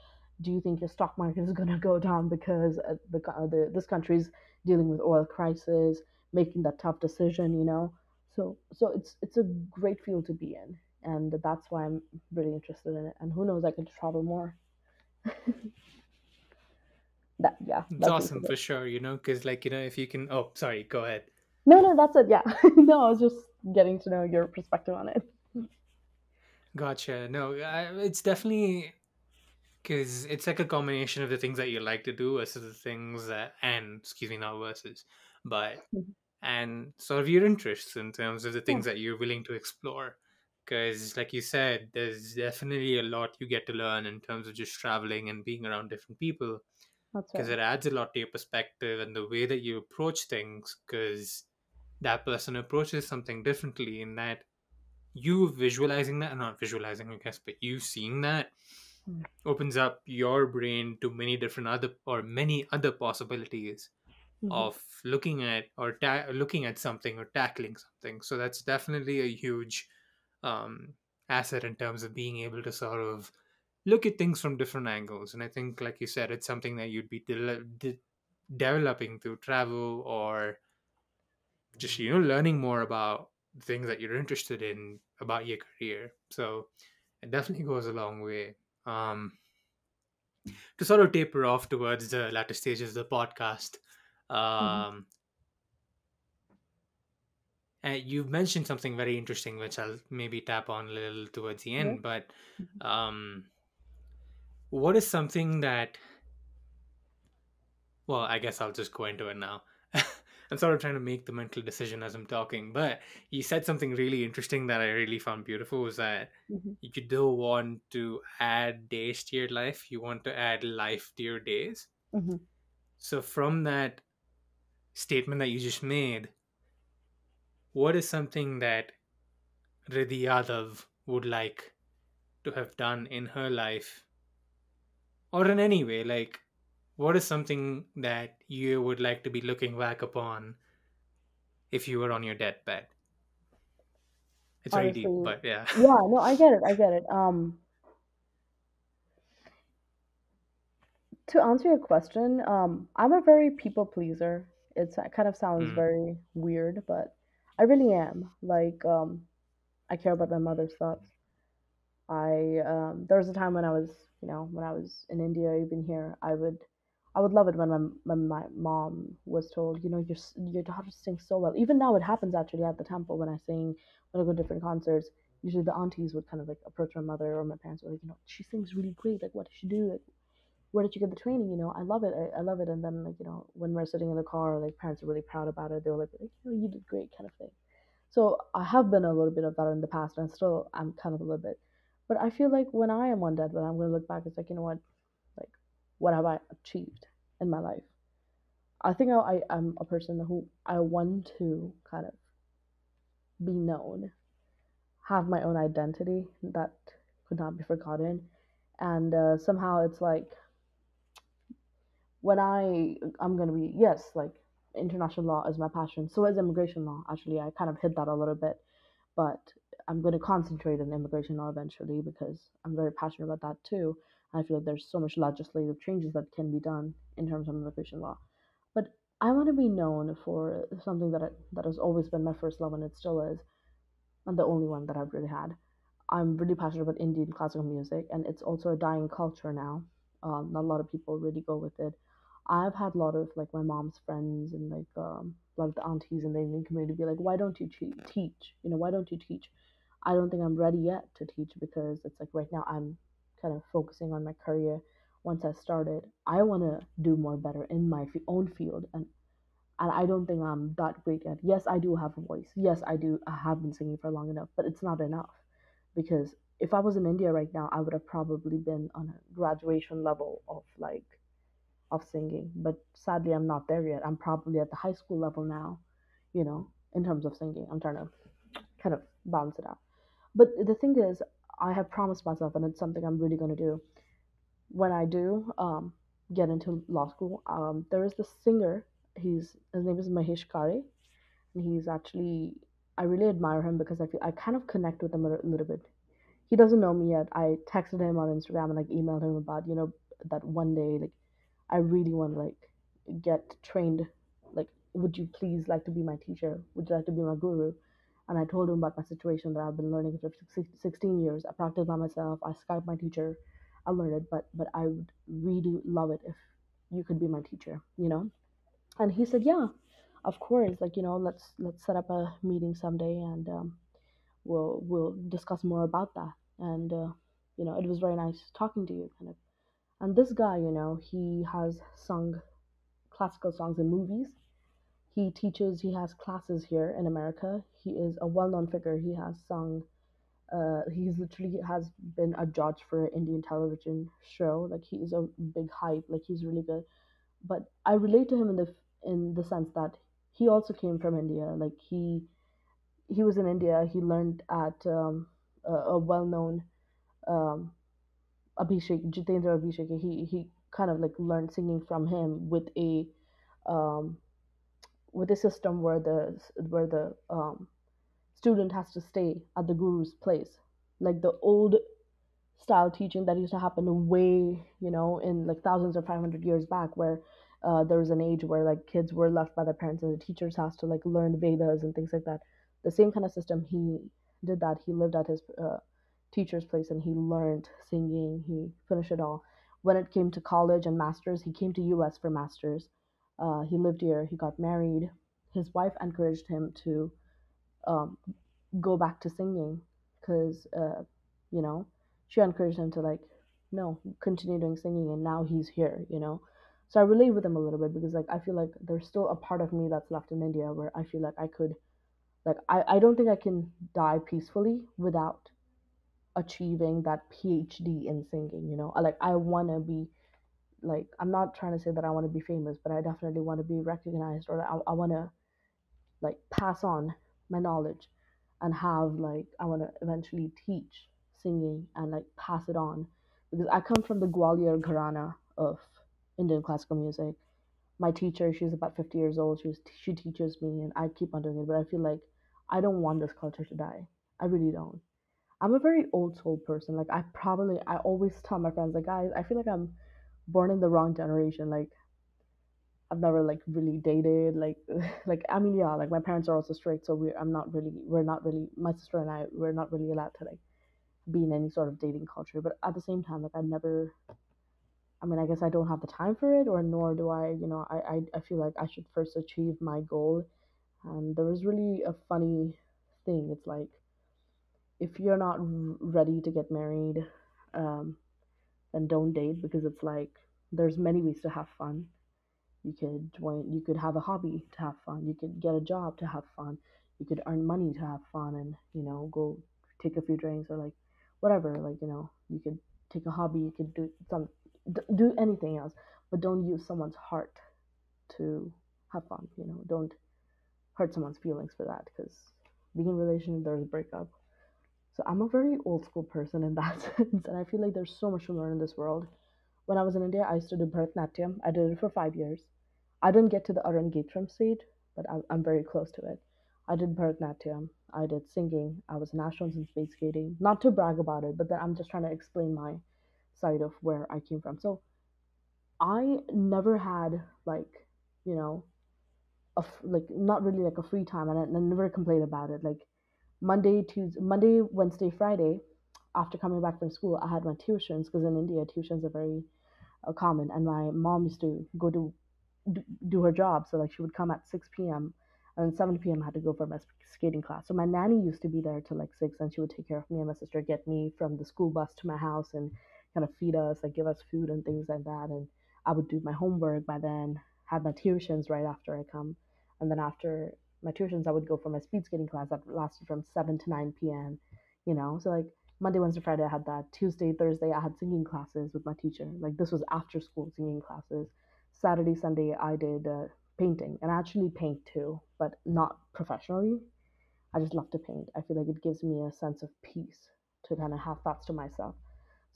Do you think your stock market is going to go down because this country's dealing with oil crisis, making that tough decision, you know? So it's a great field to be in, and that's why I'm really interested in it. And who knows, I could travel more. It's awesome for sure, you know, because like, you know, if you can... Oh, sorry, go ahead. No, that's it. Yeah. No, I was just getting to know your perspective on it. Gotcha. No, it's definitely... Because it's like a combination of the things that you like to do versus the things that, and sort of your interests in terms of the things that you're willing to explore. Because like you said, there's definitely a lot you get to learn in terms of just traveling and being around different people. That's right. Because it adds a lot to your perspective and the way that you approach things, because that person approaches something differently, in that you visualizing that, not visualizing, I guess, but you seeing that opens up your brain to many other possibilities of looking at something or tackling something. So that's definitely a huge asset in terms of being able to sort of look at things from different angles. And I think, like you said, it's something that you'd be developing through travel, or just, you know, learning more about things that you're interested in about your career. So it definitely goes a long way. To sort of taper off towards the latter stages of the podcast, and you've mentioned something very interesting, which I'll maybe tap on a little towards the end, but what is something that... Well, I guess I'll just go into it now. I'm sort of trying to make the mental decision as I'm talking, but you said something really interesting that I really found beautiful, was that you don't want to add days to your life. You want to add life to your days. So from that statement that you just made, what is something that Riddhi Yadav would like to have done in her life, or in any way, like, what is something that you would like to be looking back upon if you were on your deathbed? It's very deep, but yeah. Yeah, no, I get it. To answer your question, I'm a very people pleaser. It kind of sounds very weird, but I really am. Like, I care about my mother's thoughts. There was a time when I was, when I was in India, even here, I would love it when my mom was told, your daughter sings so well. Even now, it happens actually at the temple when I sing, when I go to different concerts. Usually, the aunties would kind of like approach my mother or my parents, were like, she sings really great. Like, what did she do? Like, where did you get the training? I love it. I love it. And then, when we're sitting in the car, like, parents are really proud about it. They were like, you did great, kind of thing. So I have been a little bit of that in the past, and still I'm kind of a little bit. But I feel like when I am on deathbed, I'm going to look back. It's like, what have I achieved in my life? I think I'm a person who I want to kind of be known, have my own identity that could not be forgotten. And somehow it's like, when I'm going to be, international law is my passion. So is immigration law. Actually, I kind of hit that a little bit, but I'm going to concentrate on immigration law eventually because I'm very passionate about that too. I feel like there's so much legislative changes that can be done in terms of immigration law. But I want to be known for something that has always been my first love, and it still is, and the only one that I've really had. I'm really passionate about Indian classical music, and it's also a dying culture now. Not a lot of people really go with it. I've had a lot of my mom's friends and a lot of the aunties in the Indian community be like, why don't you teach? Why don't you teach? I don't think I'm ready yet to teach because it's like right now I'm kind of focusing on my career. Once I started, I want to do more better in my own field, and I don't think I'm that great yet. Yes, I do have a voice. Yes, I have been singing for long enough, but it's not enough, because if I was in India right now, I would have probably been on a graduation level of singing, but sadly I'm not there yet. I'm probably at the high school level now, in terms of singing. I'm trying to kind of balance it out. But the thing is, I have promised myself, and it's something I'm really going to do. When I do get into law school, there is this singer. His name is Mahesh Kari, and he's actually, I really admire him because I kind of connect with him a little bit. He doesn't know me yet. I texted him on Instagram and emailed him about that one day I really want to get trained. Would you please like to be my teacher? Would you like to be my guru? And I told him about my situation, that I've been learning for 16 years. I practice by myself. I Skype my teacher. I learned it, but I would really love it if you could be my teacher, And he said, yeah, of course. Let's set up a meeting someday, and we'll discuss more about that. And it was very nice talking to you, kind of. And this guy, he has sung classical songs in movies. He teaches, he has classes here in America. He is a well-known figure. He has sung, he has been a judge for an Indian television show. He is a big hype, he's really good. But I relate to him in the sense that he also came from India. He was in India. He learned at a well-known Abhishek, Jitendra Abhishek. He kind of learned singing from him with a, with a system where the student has to stay at the guru's place, the old style teaching that used to happen way in thousands or 500 years back, where there was an age where kids were left by their parents and the teachers has to learn Vedas and things like that. The same kind of system, he did that. He lived at his teacher's place, and he learned singing. He finished it all. When it came to college and masters, he came to US for masters. He lived here. He got married. His wife encouraged him to go back to singing because, she encouraged him to no, continue doing singing, and now he's here, So I relate with him a little bit because I feel there's still a part of me that's left in India where I feel I could, I don't think I can die peacefully without achieving that PhD in singing, I want to be, I'm not trying to say that I want to be famous, but I definitely want to be recognized, or I want to pass on my knowledge and have I want to eventually teach singing and pass it on, because I come from the Gwalior Gharana of Indian classical music. My teacher, she's about 50 years old. She teaches me, and I keep on doing it, but I feel I don't want this culture to die. I really don't. I'm a very old soul person. I always tell my friends, guys, I feel I'm born in the wrong generation. Like, I've never like really dated. Like I mean, yeah, like my parents are also strict, so my sister and I, we're not really allowed to like be in any sort of dating culture. But at the same time, like I guess I don't have the time for it, or nor do I, you know, I feel like I should first achieve my goal. And there was really a funny thing. It's like, if you're not ready to get married, then don't date, because it's like, there's many ways to have fun. You could have a hobby to have fun. You could get a job to have fun. You could earn money to have fun and, you know, go take a few drinks or like whatever, like, you know, you could take a hobby, you could do anything else, but don't use someone's heart to have fun, you know, don't hurt someone's feelings for that, because being in a relationship, there's a breakup. So I'm a very old school person in that sense, and I feel like there's so much to learn in this world. When I was in India, I used to do Bharat Natyam. I did it for 5 years. I didn't get to the Arangetram stage, but I'm very close to it. I did Bharat Natyam. I did singing. I was nationals in speed skating. Not to brag about it, but then I'm just trying to explain my side of where I came from. So I never had like, you know, not really like a free time, and I never complained about it. Like Monday, Wednesday, Friday, after coming back from school, I had my tuitions, because in India tuitions are very common, and my mom used to go to do her job. So like she would come at 6 p.m. and 7 p.m. I had to go for my skating class. So my nanny used to be there till like 6, and she would take care of me and my sister, get me from the school bus to my house and kind of feed us, like give us food and things like that. And I would do my homework by then, had my tuitions right after I come. And then after my tuitions, I would go for my speed skating class that lasted from 7 to 9 p.m., you know. So like Monday, Wednesday, Friday, I had that. Tuesday, Thursday, I had singing classes with my teacher. Like this was after school singing classes. Saturday, Sunday, I did painting, and I actually paint too, but not professionally. I just love to paint. I feel like it gives me a sense of peace to kind of have thoughts to myself.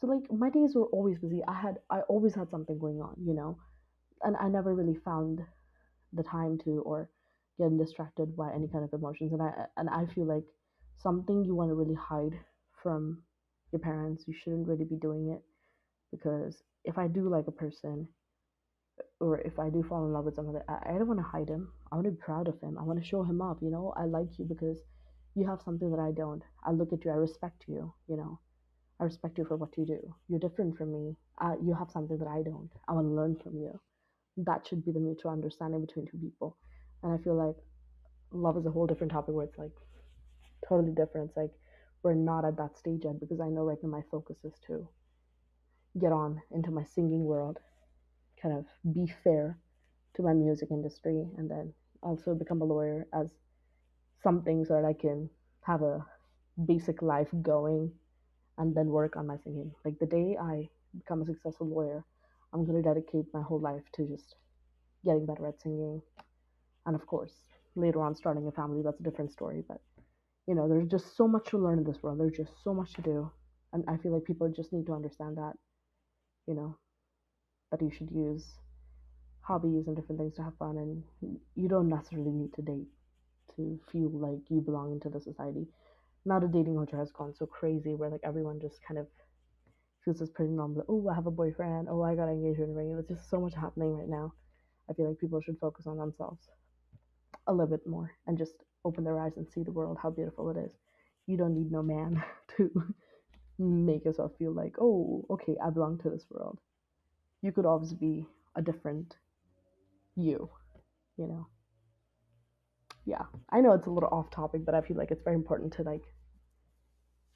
So like my days were always busy. I always had something going on, you know, and I never really found the time to or get distracted by any kind of emotions. And I feel like something you want to really hide from your parents, you shouldn't really be doing it, because if I do like a person, or if I do fall in love with someone, I don't want to hide him. I want to be proud of him. I want to show him up, you know, I like you because you have something that I don't. I look at you, I respect you, you know. I respect you for what you do. You're different from me. You have something that I don't. I want to learn from you. That should be the mutual understanding between two people. And I feel like love is a whole different topic where it's like totally different. It's like we're not at that stage yet, because I know right now my focus is to get on into my singing world, kind of be fair to my music industry, and then also become a lawyer as something so that I can have a basic life going, and then work on my singing. Like the day I become a successful lawyer, I'm going to dedicate my whole life to just getting better at singing. And of course, later on starting a family, that's a different story. But, you know, there's just so much to learn in this world. There's just so much to do. And I feel like people just need to understand that, you know, that you should use hobbies and different things to have fun. And you don't necessarily need to date to feel like you belong into the society. Now the dating culture has gone so crazy, where like everyone just kind of feels this pretty normal. Oh, I have a boyfriend. Oh, I got engaged in a ring. There's just so much happening right now. I feel like people should focus on themselves a little bit more and just open their eyes and see the world, how beautiful it is. You don't need no man to make yourself feel like, oh, okay, I belong to this world. You could always be a different you, you know. Yeah, I know it's a little off topic, but I feel like it's very important to like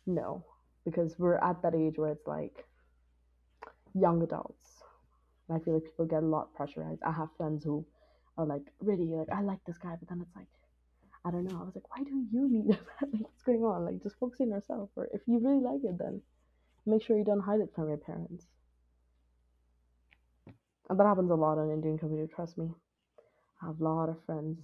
know, because we're at that age where it's like young adults. And I feel like people get a lot pressurized. I have friends who are like, really, like I like this guy, but then it's like, I don't know. I was like, why do you need that? Like, what's going on? Like, just focus on yourself. Or if you really like it, then make sure you don't hide it from your parents. And that happens a lot in Indian community. Trust me, I have a lot of friends.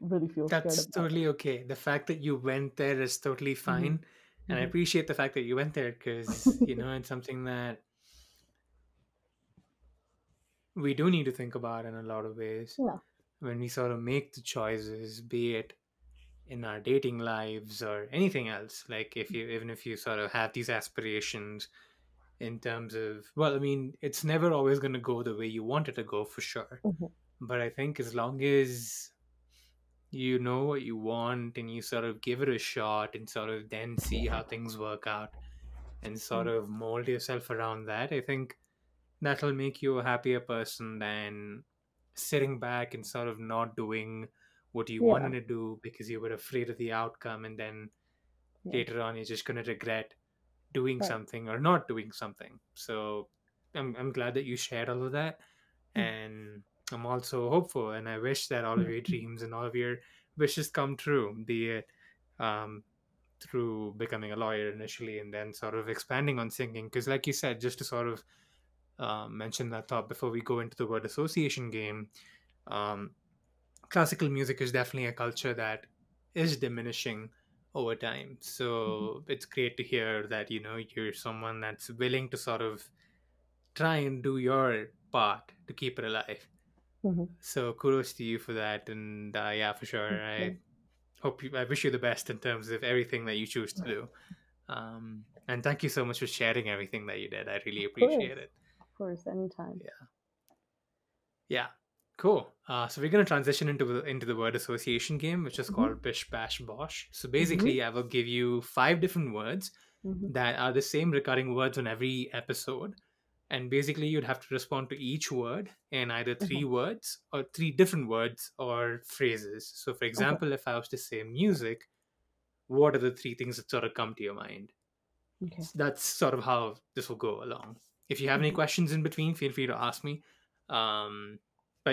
Really feel that's totally okay. The fact that you went there is totally fine, mm-hmm. and I appreciate the fact that you went there, because you know it's something that we do need to think about in a lot of ways, yeah. when we sort of make the choices, be it in our dating lives or anything else. Like if you sort of have these aspirations in terms of, well, I mean, it's never always going to go the way you want it to go, for sure. Mm-hmm. But I think as long as you know what you want and you sort of give it a shot and sort of then see how things work out and sort of mold yourself around that, I think that'll make you a happier person than sitting back and sort of not doing what you wanted to do because you were afraid of the outcome, and then later on you're just going to regret doing something or not doing something. So I'm glad that you shared all of that, and I'm also hopeful, and I wish that all of your dreams and all of your wishes come true, be it through becoming a lawyer initially and then sort of expanding on singing. Because like you said, just to sort of mention that thought before we go into the word association game, classical music is definitely a culture that is diminishing over time. So it's great to hear that, you know, you're someone that's willing to sort of try and do your part to keep it alive. So kudos to you for that, and yeah, for sure. I hope you, I wish you the best in terms of everything that you choose to do. And thank you so much for sharing everything that you did. I really appreciate it. Of course, anytime. Yeah, cool. So we're going to transition into the word association game, which is called Bish Bash Bosh. So basically, I will give you 5 different words that are the same recurring words on every episode. And basically, you'd have to respond to each word in either 3 words or 3 different words or phrases. So, for example, if I was to say music, what are the 3 things that sort of come to your mind? So that's sort of how this will go along. If you have any questions in between, feel free to ask me. But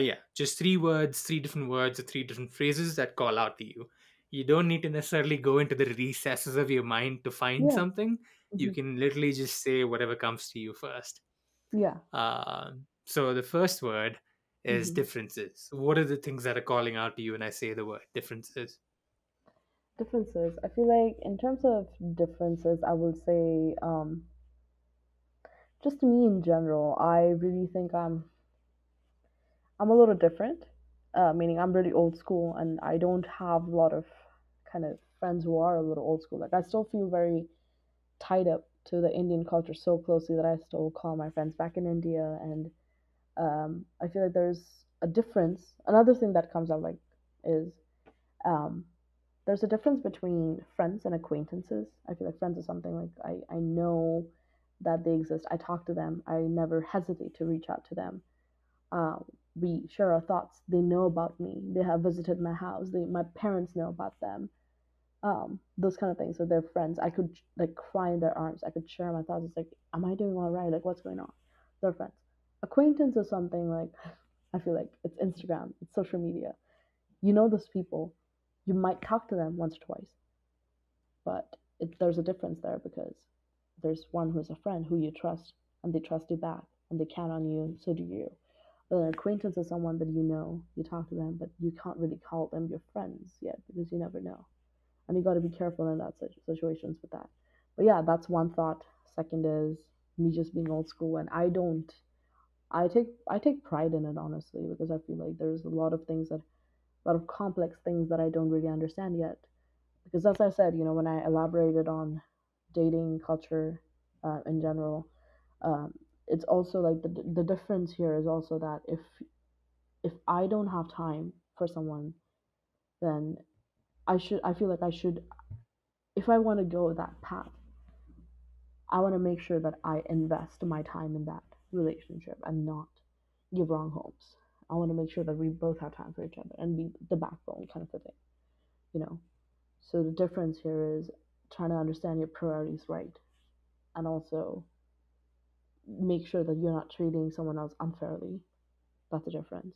yeah, just 3 words, 3 different words, or 3 different phrases that call out to you. You don't need to necessarily go into the recesses of your mind to find something. You can literally just say whatever comes to you first. So the first word is differences. What are the things that are calling out to you when I say the word differences? Differences. I feel like in terms of differences, I will say, just me in general, I really think I'm a little different, meaning I'm really old school, and I don't have a lot of kind of friends who are a little old school. Like, I still feel very tied up to the Indian culture so closely that I still call my friends back in India, and I feel like there's a difference. Another thing that comes up, like, is there's a difference between friends and acquaintances. I feel like friends are something like I know that they exist. I talk to them. I never hesitate to reach out to them. We share our thoughts. They know about me. They have visited my house. My parents know about them. Those kind of things. So they're friends. I could like cry in their arms. I could share my thoughts. It's like, am I doing all right? Like, what's going on? They're friends. Acquaintance is something like, I feel like it's Instagram, it's social media. You know those people. You might talk to them once or twice, but there's a difference there, because there's one who's a friend who you trust, and they trust you back, and they count on you. So do you. But an acquaintance is someone that you know. You talk to them, but you can't really call them your friends yet, because you never know. And you got to be careful in that situations with that. But yeah, that's one thought. Second is me just being old school, and I take pride in it, honestly, because I feel like there's a lot of complex things that I don't really understand yet. Because as I said, you know, when I elaborated on dating culture in general, it's also like the difference here is also that if I don't have time for someone, then I feel like if I want to go that path, I want to make sure that I invest my time in that relationship and not give wrong hopes. I want to make sure that we both have time for each other and be the backbone kind of a thing, you know. So the difference here is trying to understand your priorities right, and also make sure that you're not treating someone else unfairly. That's the difference.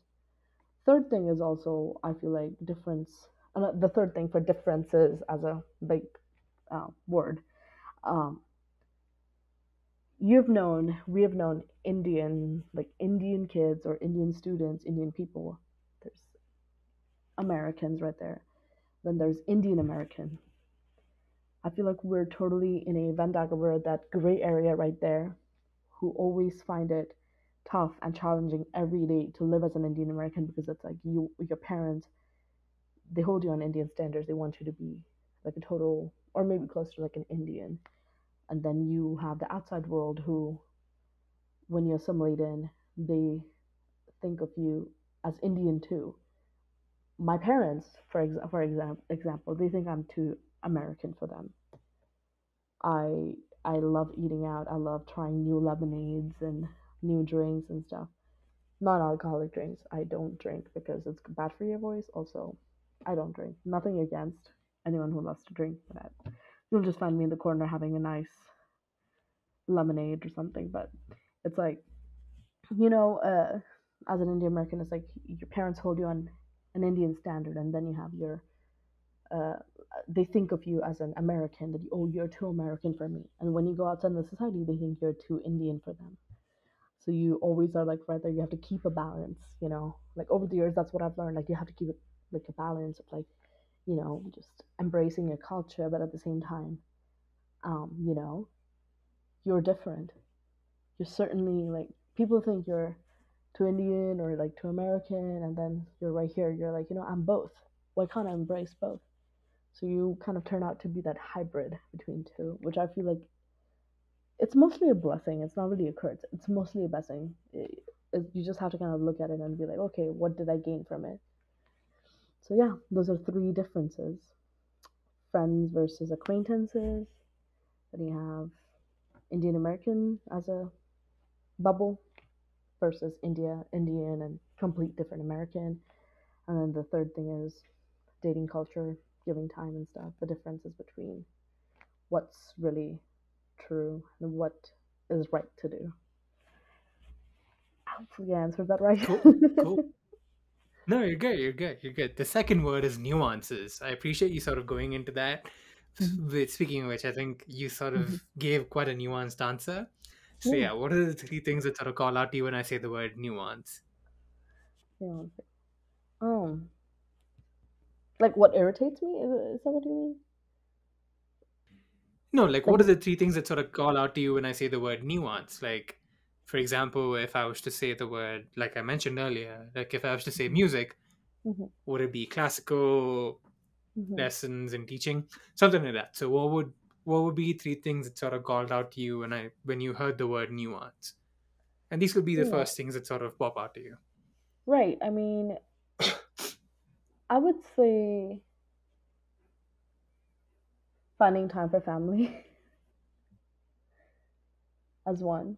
Third thing is also, I feel like difference. And the third thing for differences as a big word, we have known Indian kids or Indian students, Indian people. There's Americans right there. Then there's Indian American. I feel like we're totally in a Venn diagram, that gray area right there, who always find it tough and challenging every day to live as an Indian American, because it's like your parents, they hold you on Indian standards. They want you to be like a total, or maybe close to like an Indian. And then you have the outside world who, when you're assimilating, they think of you as Indian too. My parents, for example, they think I'm too American for them. I love eating out. I love trying new lemonades and new drinks and stuff. Non-alcoholic drinks. I don't drink because it's bad for your voice. Also, I don't drink. Nothing against anyone who loves to drink, but you'll just find me in the corner having a nice lemonade or something. But it's like, you know, as an Indian American, it's like your parents hold you on an Indian standard, and then you have your, they think of you as an American, that, oh, you're too American for me. And when you go outside in the society, they think you're too Indian for them. So you always are like, right there, you have to keep a balance, you know, like over the years, that's what I've learned. Like you have to keep it like a balance of like, you know, just embracing your culture, but at the same time, you know, you're different. You're certainly like, people think you're too Indian or like too American, and then you're right here, you're like, you know, I'm both. Why can't I embrace both? So you kind of turn out to be that hybrid between two, which I feel like it's mostly a blessing. It's not really a curse. It's mostly a blessing. You just have to kind of look at it and be like, okay, what did I gain from it? So yeah, those are three differences. Friends versus acquaintances. Then you have Indian American as a bubble versus Indian and complete different American. And then the third thing is dating culture, giving time and stuff. The differences between what's really true and what is right to do. Hopefully I answered that right. Cool. No, you're good. The second word is nuances. I appreciate you sort of going into that. Mm-hmm. Speaking of which, I think you sort of gave quite a nuanced answer. So yeah, what are the three things that sort of call out to you when I say the word nuance? Like what irritates me? Is that what you mean? No, like what are the three things that sort of call out to you when I say the word nuance? Like, for example, if I was to say the word, like I mentioned earlier, like if I was to say music, would it be classical lessons and teaching? Something like that. So what would be three things that sort of called out to you when you heard the word nuance? And these could be the first things that sort of pop out to you. Right. I mean, I would say finding time for family as one.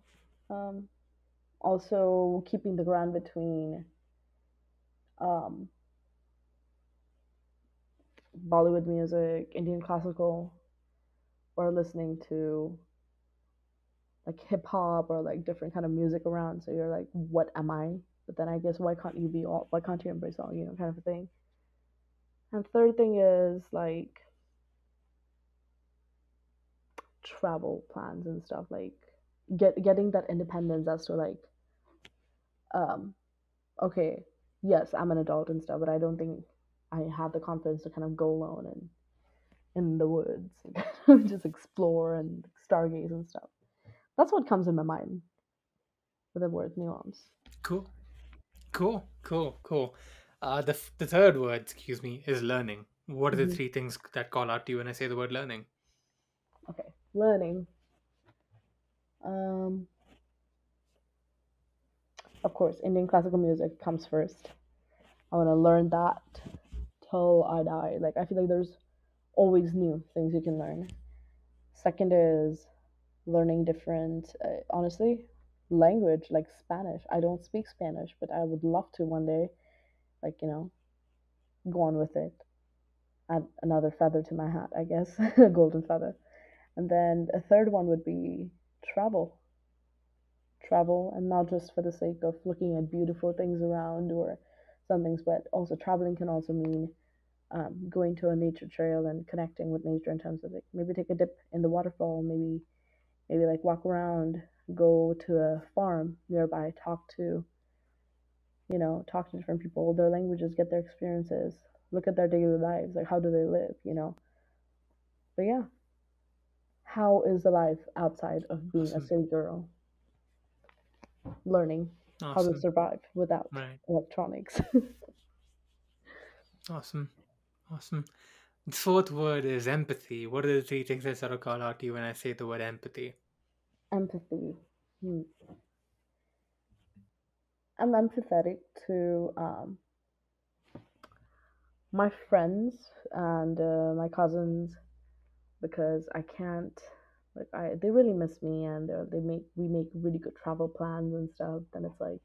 Also keeping the ground between Bollywood music, Indian classical, or listening to like hip hop or like different kind of music around. So you're like, what am I? But then I guess why can't you embrace all, you know, kind of a thing. And third thing is like travel plans and stuff, like getting that independence as to like, okay, yes, I'm an adult and stuff, but I don't think I have the confidence to kind of go alone and in the woods and just explore and stargaze and stuff. That's what comes in my mind with the word nuance. Cool. The third word, is learning. What are the three things that call out to you when I say the word learning? Okay, learning. Of course, Indian classical music comes first. I want to learn that till I die. Like, I feel like there's always new things you can learn. Second is learning different, honestly, language, like Spanish. I don't speak Spanish, but I would love to one day, like, you know, go on with it. Add another feather to my hat, I guess, a golden feather. And then a third one would be travel, and not just for the sake of looking at beautiful things around or some things, but also traveling can also mean going to a nature trail and connecting with nature in terms of like maybe take a dip in the waterfall, maybe like walk around, go to a farm nearby, talk to different people, their languages, get their experiences, look at their daily lives, like how do they live, you know. But yeah, how is the life outside of being a city girl? Learning how to survive without electronics. Awesome. The fourth word is empathy. What are the three things that sort of call out to you when I say the word empathy? Empathy. I'm empathetic to my friends and my cousins, because I can't, like, they really miss me, and we make really good travel plans and stuff. Then it's like,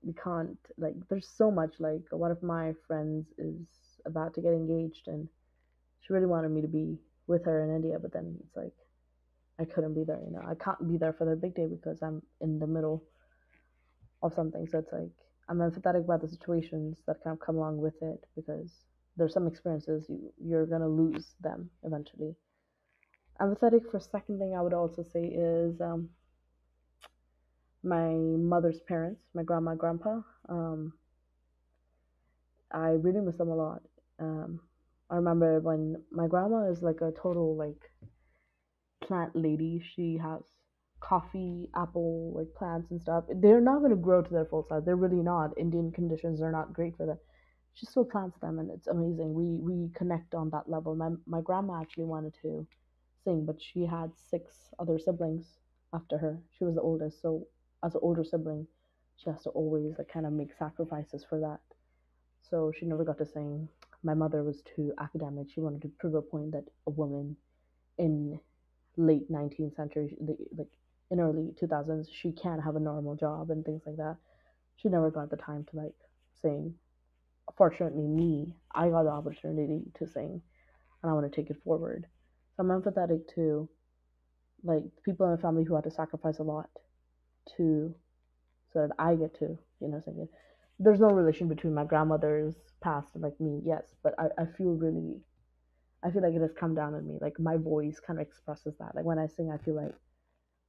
we can't, like, there's so much, like, one of my friends is about to get engaged, and she really wanted me to be with her in India, but then it's like, I couldn't be there, you know, I can't be there for their big day because I'm in the middle of something. So it's like, I'm empathetic about the situations that kind of come along with it, because there's some experiences you're going to lose them eventually. Empathetic. For second thing I would also say is my mother's parents, my grandma and grandpa. I really miss them a lot. I remember when my grandma is like a total like plant lady. She has coffee, apple, like plants and stuff. They're not going to grow to their full size. They're really not. Indian conditions are not great for them. She still plants them, and it's amazing. We connect on that level. My grandma actually wanted to sing, but she had 6 other siblings after her. She was the oldest, so as an older sibling, she has to always like kind of make sacrifices for that. So she never got to sing. My mother was too academic. She wanted to prove a point that a woman in late 19th century, like in early 2000s, she can't have a normal job and things like that. She never got the time to like sing. Fortunately, I got the opportunity to sing, and I want to take it forward. So I'm empathetic to like people in my family who had to sacrifice a lot to so that I get to, you know, sing it. There's no relation between my grandmother's past and like me, yes, but I feel like it has come down on me. Like my voice kind of expresses that. Like when I sing, I feel like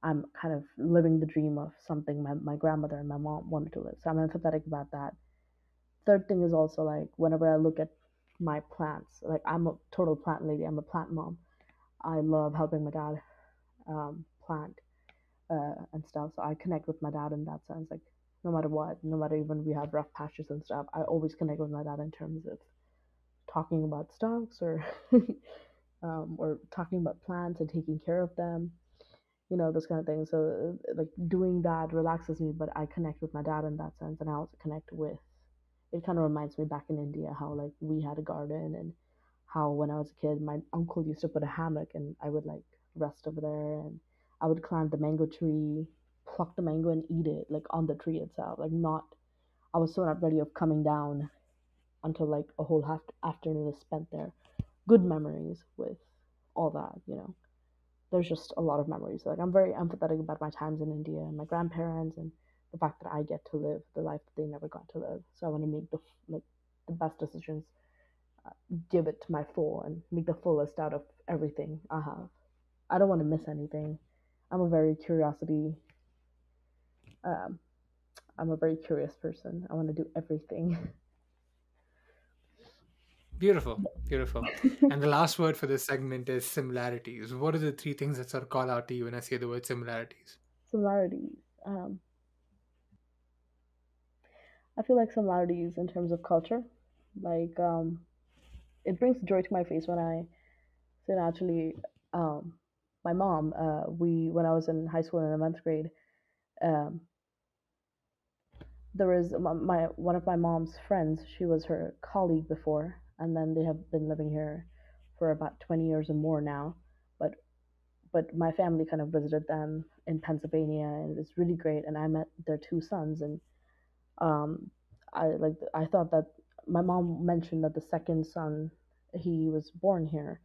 I'm kind of living the dream of something my grandmother and my mom wanted to live. So I'm empathetic about that. Third thing is also like whenever I look at my plants, like I'm a total plant lady. I'm a plant mom. I love helping my dad plant and stuff. So I connect with my dad in that sense. Like no matter what, no matter even we have rough patches and stuff, I always connect with my dad in terms of talking about stocks or or talking about plants and taking care of them, you know, those kind of things. So like doing that relaxes me, but I connect with my dad in that sense, and I also connect with. It kind of reminds me back in India how like we had a garden, and how when I was a kid my uncle used to put a hammock, and I would like rest over there, and I would climb the mango tree, pluck the mango and eat it like on the tree itself. Like I was so not ready of coming down until like a whole afternoon was spent there. Good memories with all that, you know. There's just a lot of memories. Like I'm very empathetic about my times in India and my grandparents, and the fact that I get to live the life that they never got to live. So I want to make the best decisions, give it to my full, and make the fullest out of everything I have. I don't want to miss anything. I'm a very curious person. I want to do everything. Beautiful. And the last word for this segment is similarities. What are the three things that sort of call out to you when I say the word similarities? I feel like similarities in terms of culture, like it brings joy to my face when I say naturally. My mom, when I was in high school in the 11th grade, there was one of my mom's friends. She was her colleague before, and then they have been living here for about 20 years or more now. But my family kind of visited them in Pennsylvania, and it was really great. And I met their 2 sons, and I thought that my mom mentioned that the second son, he was born here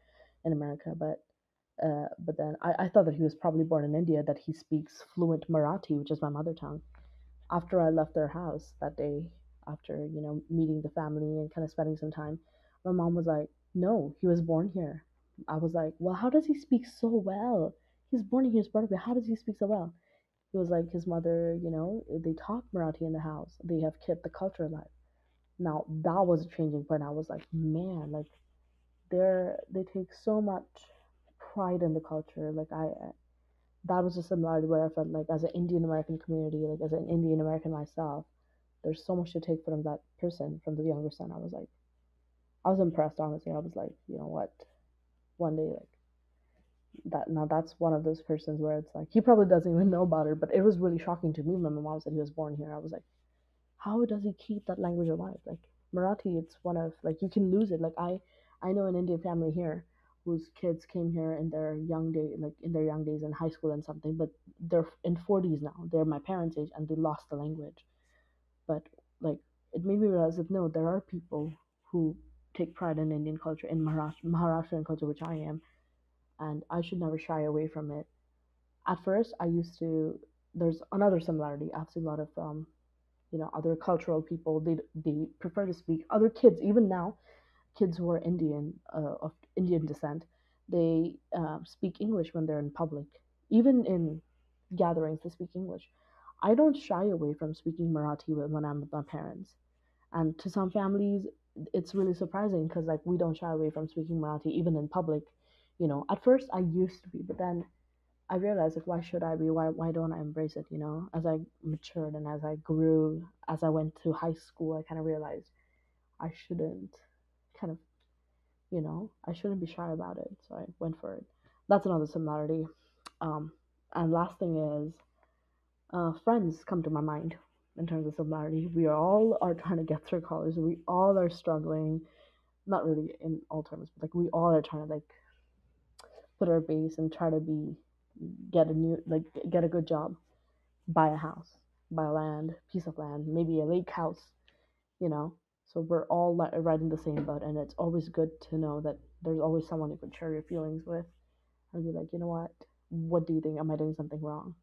in America, but then I thought that he was probably born in India, that he speaks fluent Marathi, which is my mother tongue. After I left their house that day, after, you know, meeting the family and kind of spending some time, my mom was like, no, he was born here. I was like, well, how does he speak so well? He's born here, he's born here. How does he speak so well? He was like, his mother, you know, they talk Marathi in the house. They have kept the culture alive. Now, that was a changing point. I was like, man, like, they take so much pride in the culture. Like, that was a similarity where I felt like as an Indian-American community, like as an Indian-American myself, there's so much to take from that person, from the younger son. I was like, I was impressed, honestly. I was like, you know what, one day, like, that now that's one of those persons where it's like he probably doesn't even know about it, but it was really shocking to me when my mom said he was born here. I was like, how does he keep that language alive? Like Marathi, it's one of, like, you can lose it. Like I know an Indian family here whose kids came here in their young day, like in their young days in high school and something, but they're in 40s now. They're my parents' age and they lost the language. But like it made me realize that no, there are people who take pride in Indian culture, in Maharashtrian culture, which I am, and I should never shy away from it. At first, I used to, there's another similarity. I've seen a lot of, other cultural people, they prefer to speak, other kids, even now, kids who are Indian, of Indian descent, they speak English when they're in public. Even in gatherings, they speak English. I don't shy away from speaking Marathi when I'm with my parents. And to some families, it's really surprising because, like, we don't shy away from speaking Marathi even in public. You know, at first I used to be, but then I realized, like, why should I be? Why don't I embrace it? You know, as I matured and as I grew, as I went to high school, I kind of realized I shouldn't I shouldn't be shy about it. So I went for it. That's another similarity. And last thing is, friends come to my mind in terms of similarity. We all are trying to get through college. We all are struggling, not really in all terms, but like we all are trying to like put our base and try to get a good job, buy a house, buy land, piece of land, maybe a lake house, you know. So we're all riding the same boat, and it's always good to know that there's always someone you can share your feelings with and be like, you know what do you think? Am I doing something wrong?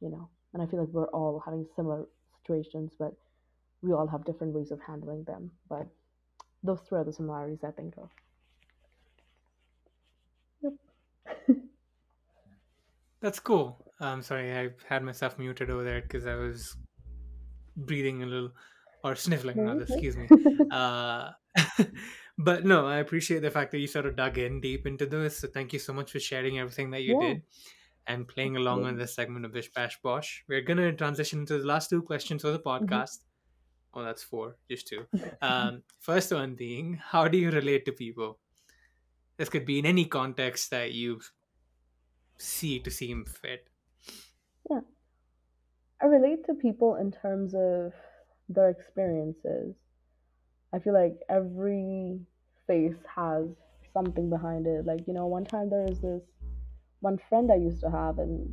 You know, and I feel like we're all having similar situations, but we all have different ways of handling them. But those three are the similarities I think of. That's cool. Sorry, I had myself muted over there because I was breathing a little, or sniffling rather, excuse me. But no, I appreciate the fact that you sort of dug in deep into this. So thank you so much for sharing everything that you did and playing along on this segment of Bish Bash Bosh. We're going to transition to the last two questions for the podcast. Oh, that's four, just two. First one being, how do you relate to people? This could be in any context that you see to seem fit. Yeah. I relate to people in terms of their experiences. I feel like every face has something behind it. Like, you know, one time there was this one friend I used to have, and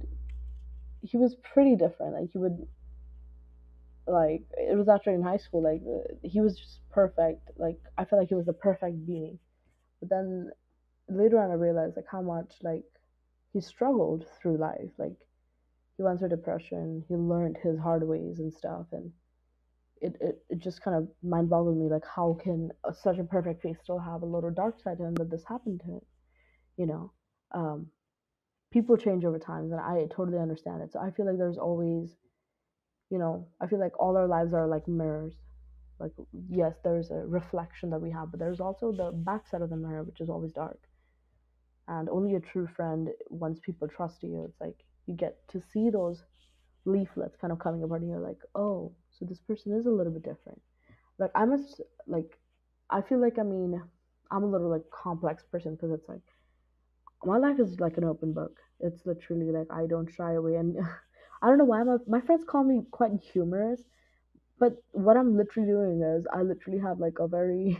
he was pretty different. Like, he would, like, it was actually in high school, like, he was just perfect. Like, I felt like he was the perfect being. But then later on, I realized, like, how much, like, he struggled through life. Like, he went through depression, he learned his hard ways and stuff, and it just kind of mind-boggled me, like, how can such a perfect face still have a little dark side to him, that this happened to him, you know? People change over time, and I totally understand it. So I feel like there's always, you know, I feel like all our lives are like mirrors. Like, yes, there's a reflection that we have, but there's also the backside of the mirror, which is always dark. And only a true friend, once people trust you, it's like you get to see those leaflets kind of coming apart, and you're like, oh, so this person is a little bit different. Like, I feel like, I mean, I'm a little, like, complex person, because it's like, my life is like an open book. It's literally like, I don't shy away. And I don't know why my friends call me quite humorous, but what I'm literally doing is I literally have, like, a very,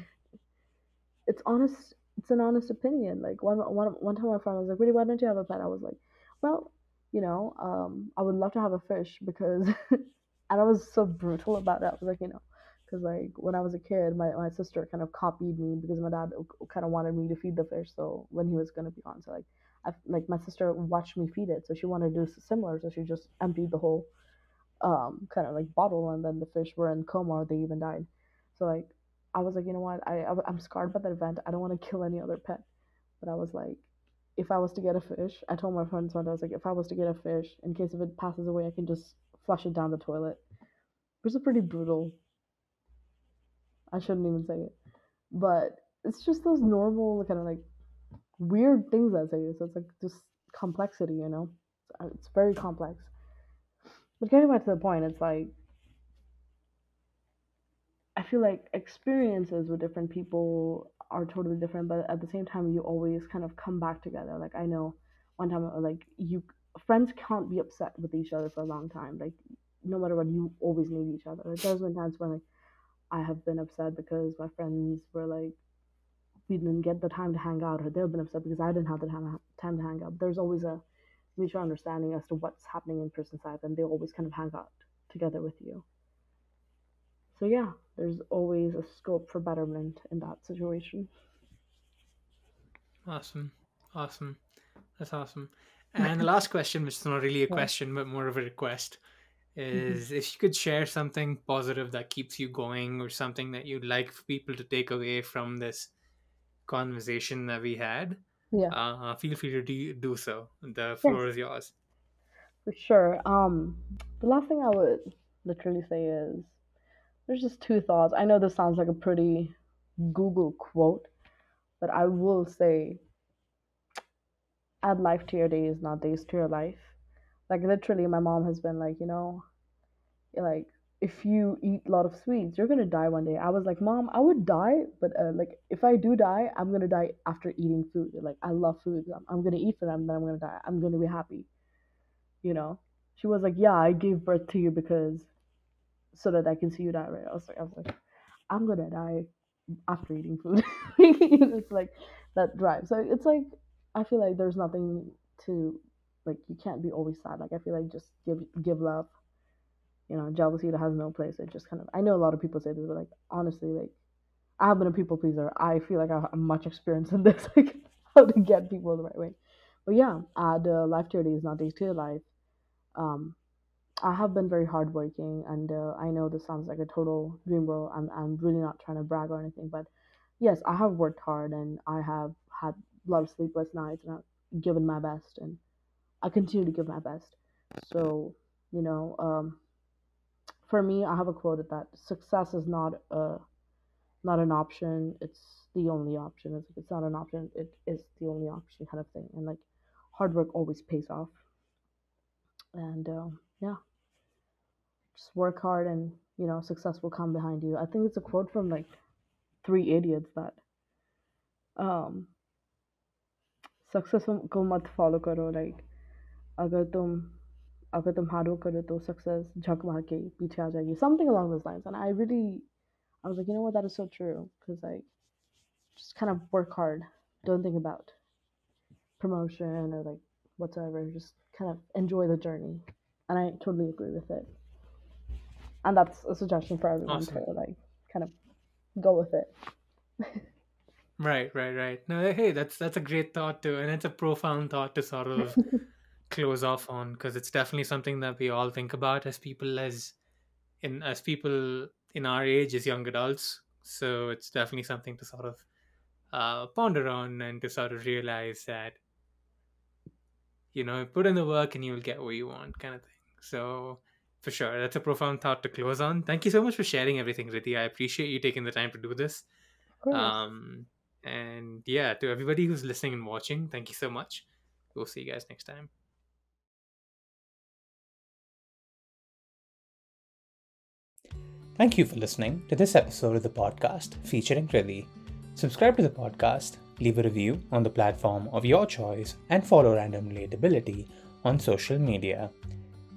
it's honest. It's an honest opinion. Like, one time my friend was like, really, why don't you have a pet? I was like, well, you know, I would love to have a fish because, and I was so brutal about it. I was like, you know, because, like, when I was a kid, my sister kind of copied me because my dad kind of wanted me to feed the fish. So when he was going to be on, so, like, my sister watched me feed it. So she wanted to do similar. So she just emptied the whole kind of, like, bottle, and then the fish were in coma or they even died. So, like, I was like, you know what, I'm scarred by that event. I don't want to kill any other pet. But I was like, if I was to get a fish, I told my friends one day, I was like, if I was to get a fish, in case if it passes away, I can just flush it down the toilet. Which is pretty brutal. I shouldn't even say it. But it's just those normal, kind of, like, weird things I say. So it's like just complexity, you know? It's very complex. But getting back to the point, it's like, I feel like experiences with different people are totally different, but at the same time, you always kind of come back together. Like, I know one time, like, friends can't be upset with each other for a long time. Like, no matter what, you always need each other. Like, there's been times when, like, I have been upset because my friends were like, we didn't get the time to hang out, or they've been upset because I didn't have the time to hang out. But there's always a mutual understanding as to what's happening in person's life, and they always kind of hang out together with you. So yeah, there's always a scope for betterment in that situation. Awesome. That's awesome. And the last question, which is not really a question, but more of a request, is if you could share something positive that keeps you going, or something that you'd like for people to take away from this conversation that we had, feel free to do so. The floor is yours. For sure. The last thing I would literally say is, there's just two thoughts. I know this sounds like a pretty Google quote, but I will say, add life to your days, not days to your life. Like, literally, my mom has been like, you know, like, if you eat a lot of sweets, you're going to die one day. I was like, Mom, I would die, but like, if I do die, I'm going to die after eating food. Like, I love food. I'm going to eat for them, then I'm going to die. I'm going to be happy. You know? She was like, yeah, I gave birth to you because so that I can see you die, right? I was like, I'm going to die after eating food. It's like that drive. So it's like, I feel like there's nothing to, like, you can't be always sad. Like, I feel like just give love. You know, jealousy has no place. It just kind of, I know a lot of people say this, but, like, honestly, like, I have been a people pleaser. I feel like I have much experience in this, like, how to get people the right way. But yeah, the life to your days, not days to your life. I have been very hardworking, and I know this sounds like a total dream world. I'm really not trying to brag or anything, but yes, I have worked hard, and I have had a lot of sleepless nights, and I've given my best, and I continue to give my best. So, you know, for me, I have a quote that success is not an option. It's the only option. It's not an option. It is the only option, kind of thing. And, like, hard work always pays off. And yeah, just work hard, and, you know, success will come behind you. I think it's a quote from, like, Three Idiots that success ko mat follow karo, like, agar tum hard work karo to success jhak maar ke piche aa jayegi, something along those lines. And I was like, you know what, that is so true, because, like, just kind of work hard, don't think about promotion or, like, whatsoever, just kind of enjoy the journey. And I totally agree with it, and that's a suggestion for everyone to, like, kind of go with it. Right. No, hey, that's a great thought too, and it's a profound thought to sort of close off on, because it's definitely something that we all think about as people in our age, as young adults. So it's definitely something to sort of ponder on, and to sort of realize that, you know, put in the work and you'll get what you want, kind of thing. So for sure, that's a profound thought to close on. Thank you so much for sharing everything, Riddhi. I appreciate you taking the time to do this. And yeah, to everybody who's listening and watching, thank you so much. We'll see you guys next time. Thank you for listening to this episode of the podcast featuring Riddhi. Subscribe to the podcast, leave a review on the platform of your choice, and follow Random Relatability on social media.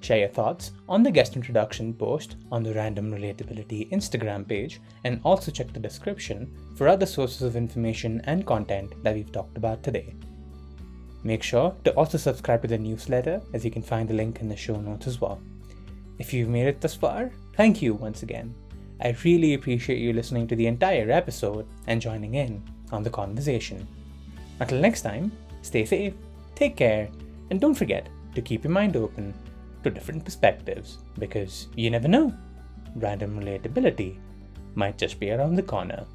Share your thoughts on the guest introduction post on the Random Relatability Instagram page, and also check the description for other sources of information and content that we've talked about today. Make sure to also subscribe to the newsletter, as you can find the link in the show notes as well. If you've made it this far, thank you once again. I really appreciate you listening to the entire episode and joining in on the conversation. Until next time, stay safe, take care, and don't forget to keep your mind open to different perspectives, because you never know, random relatability might just be around the corner.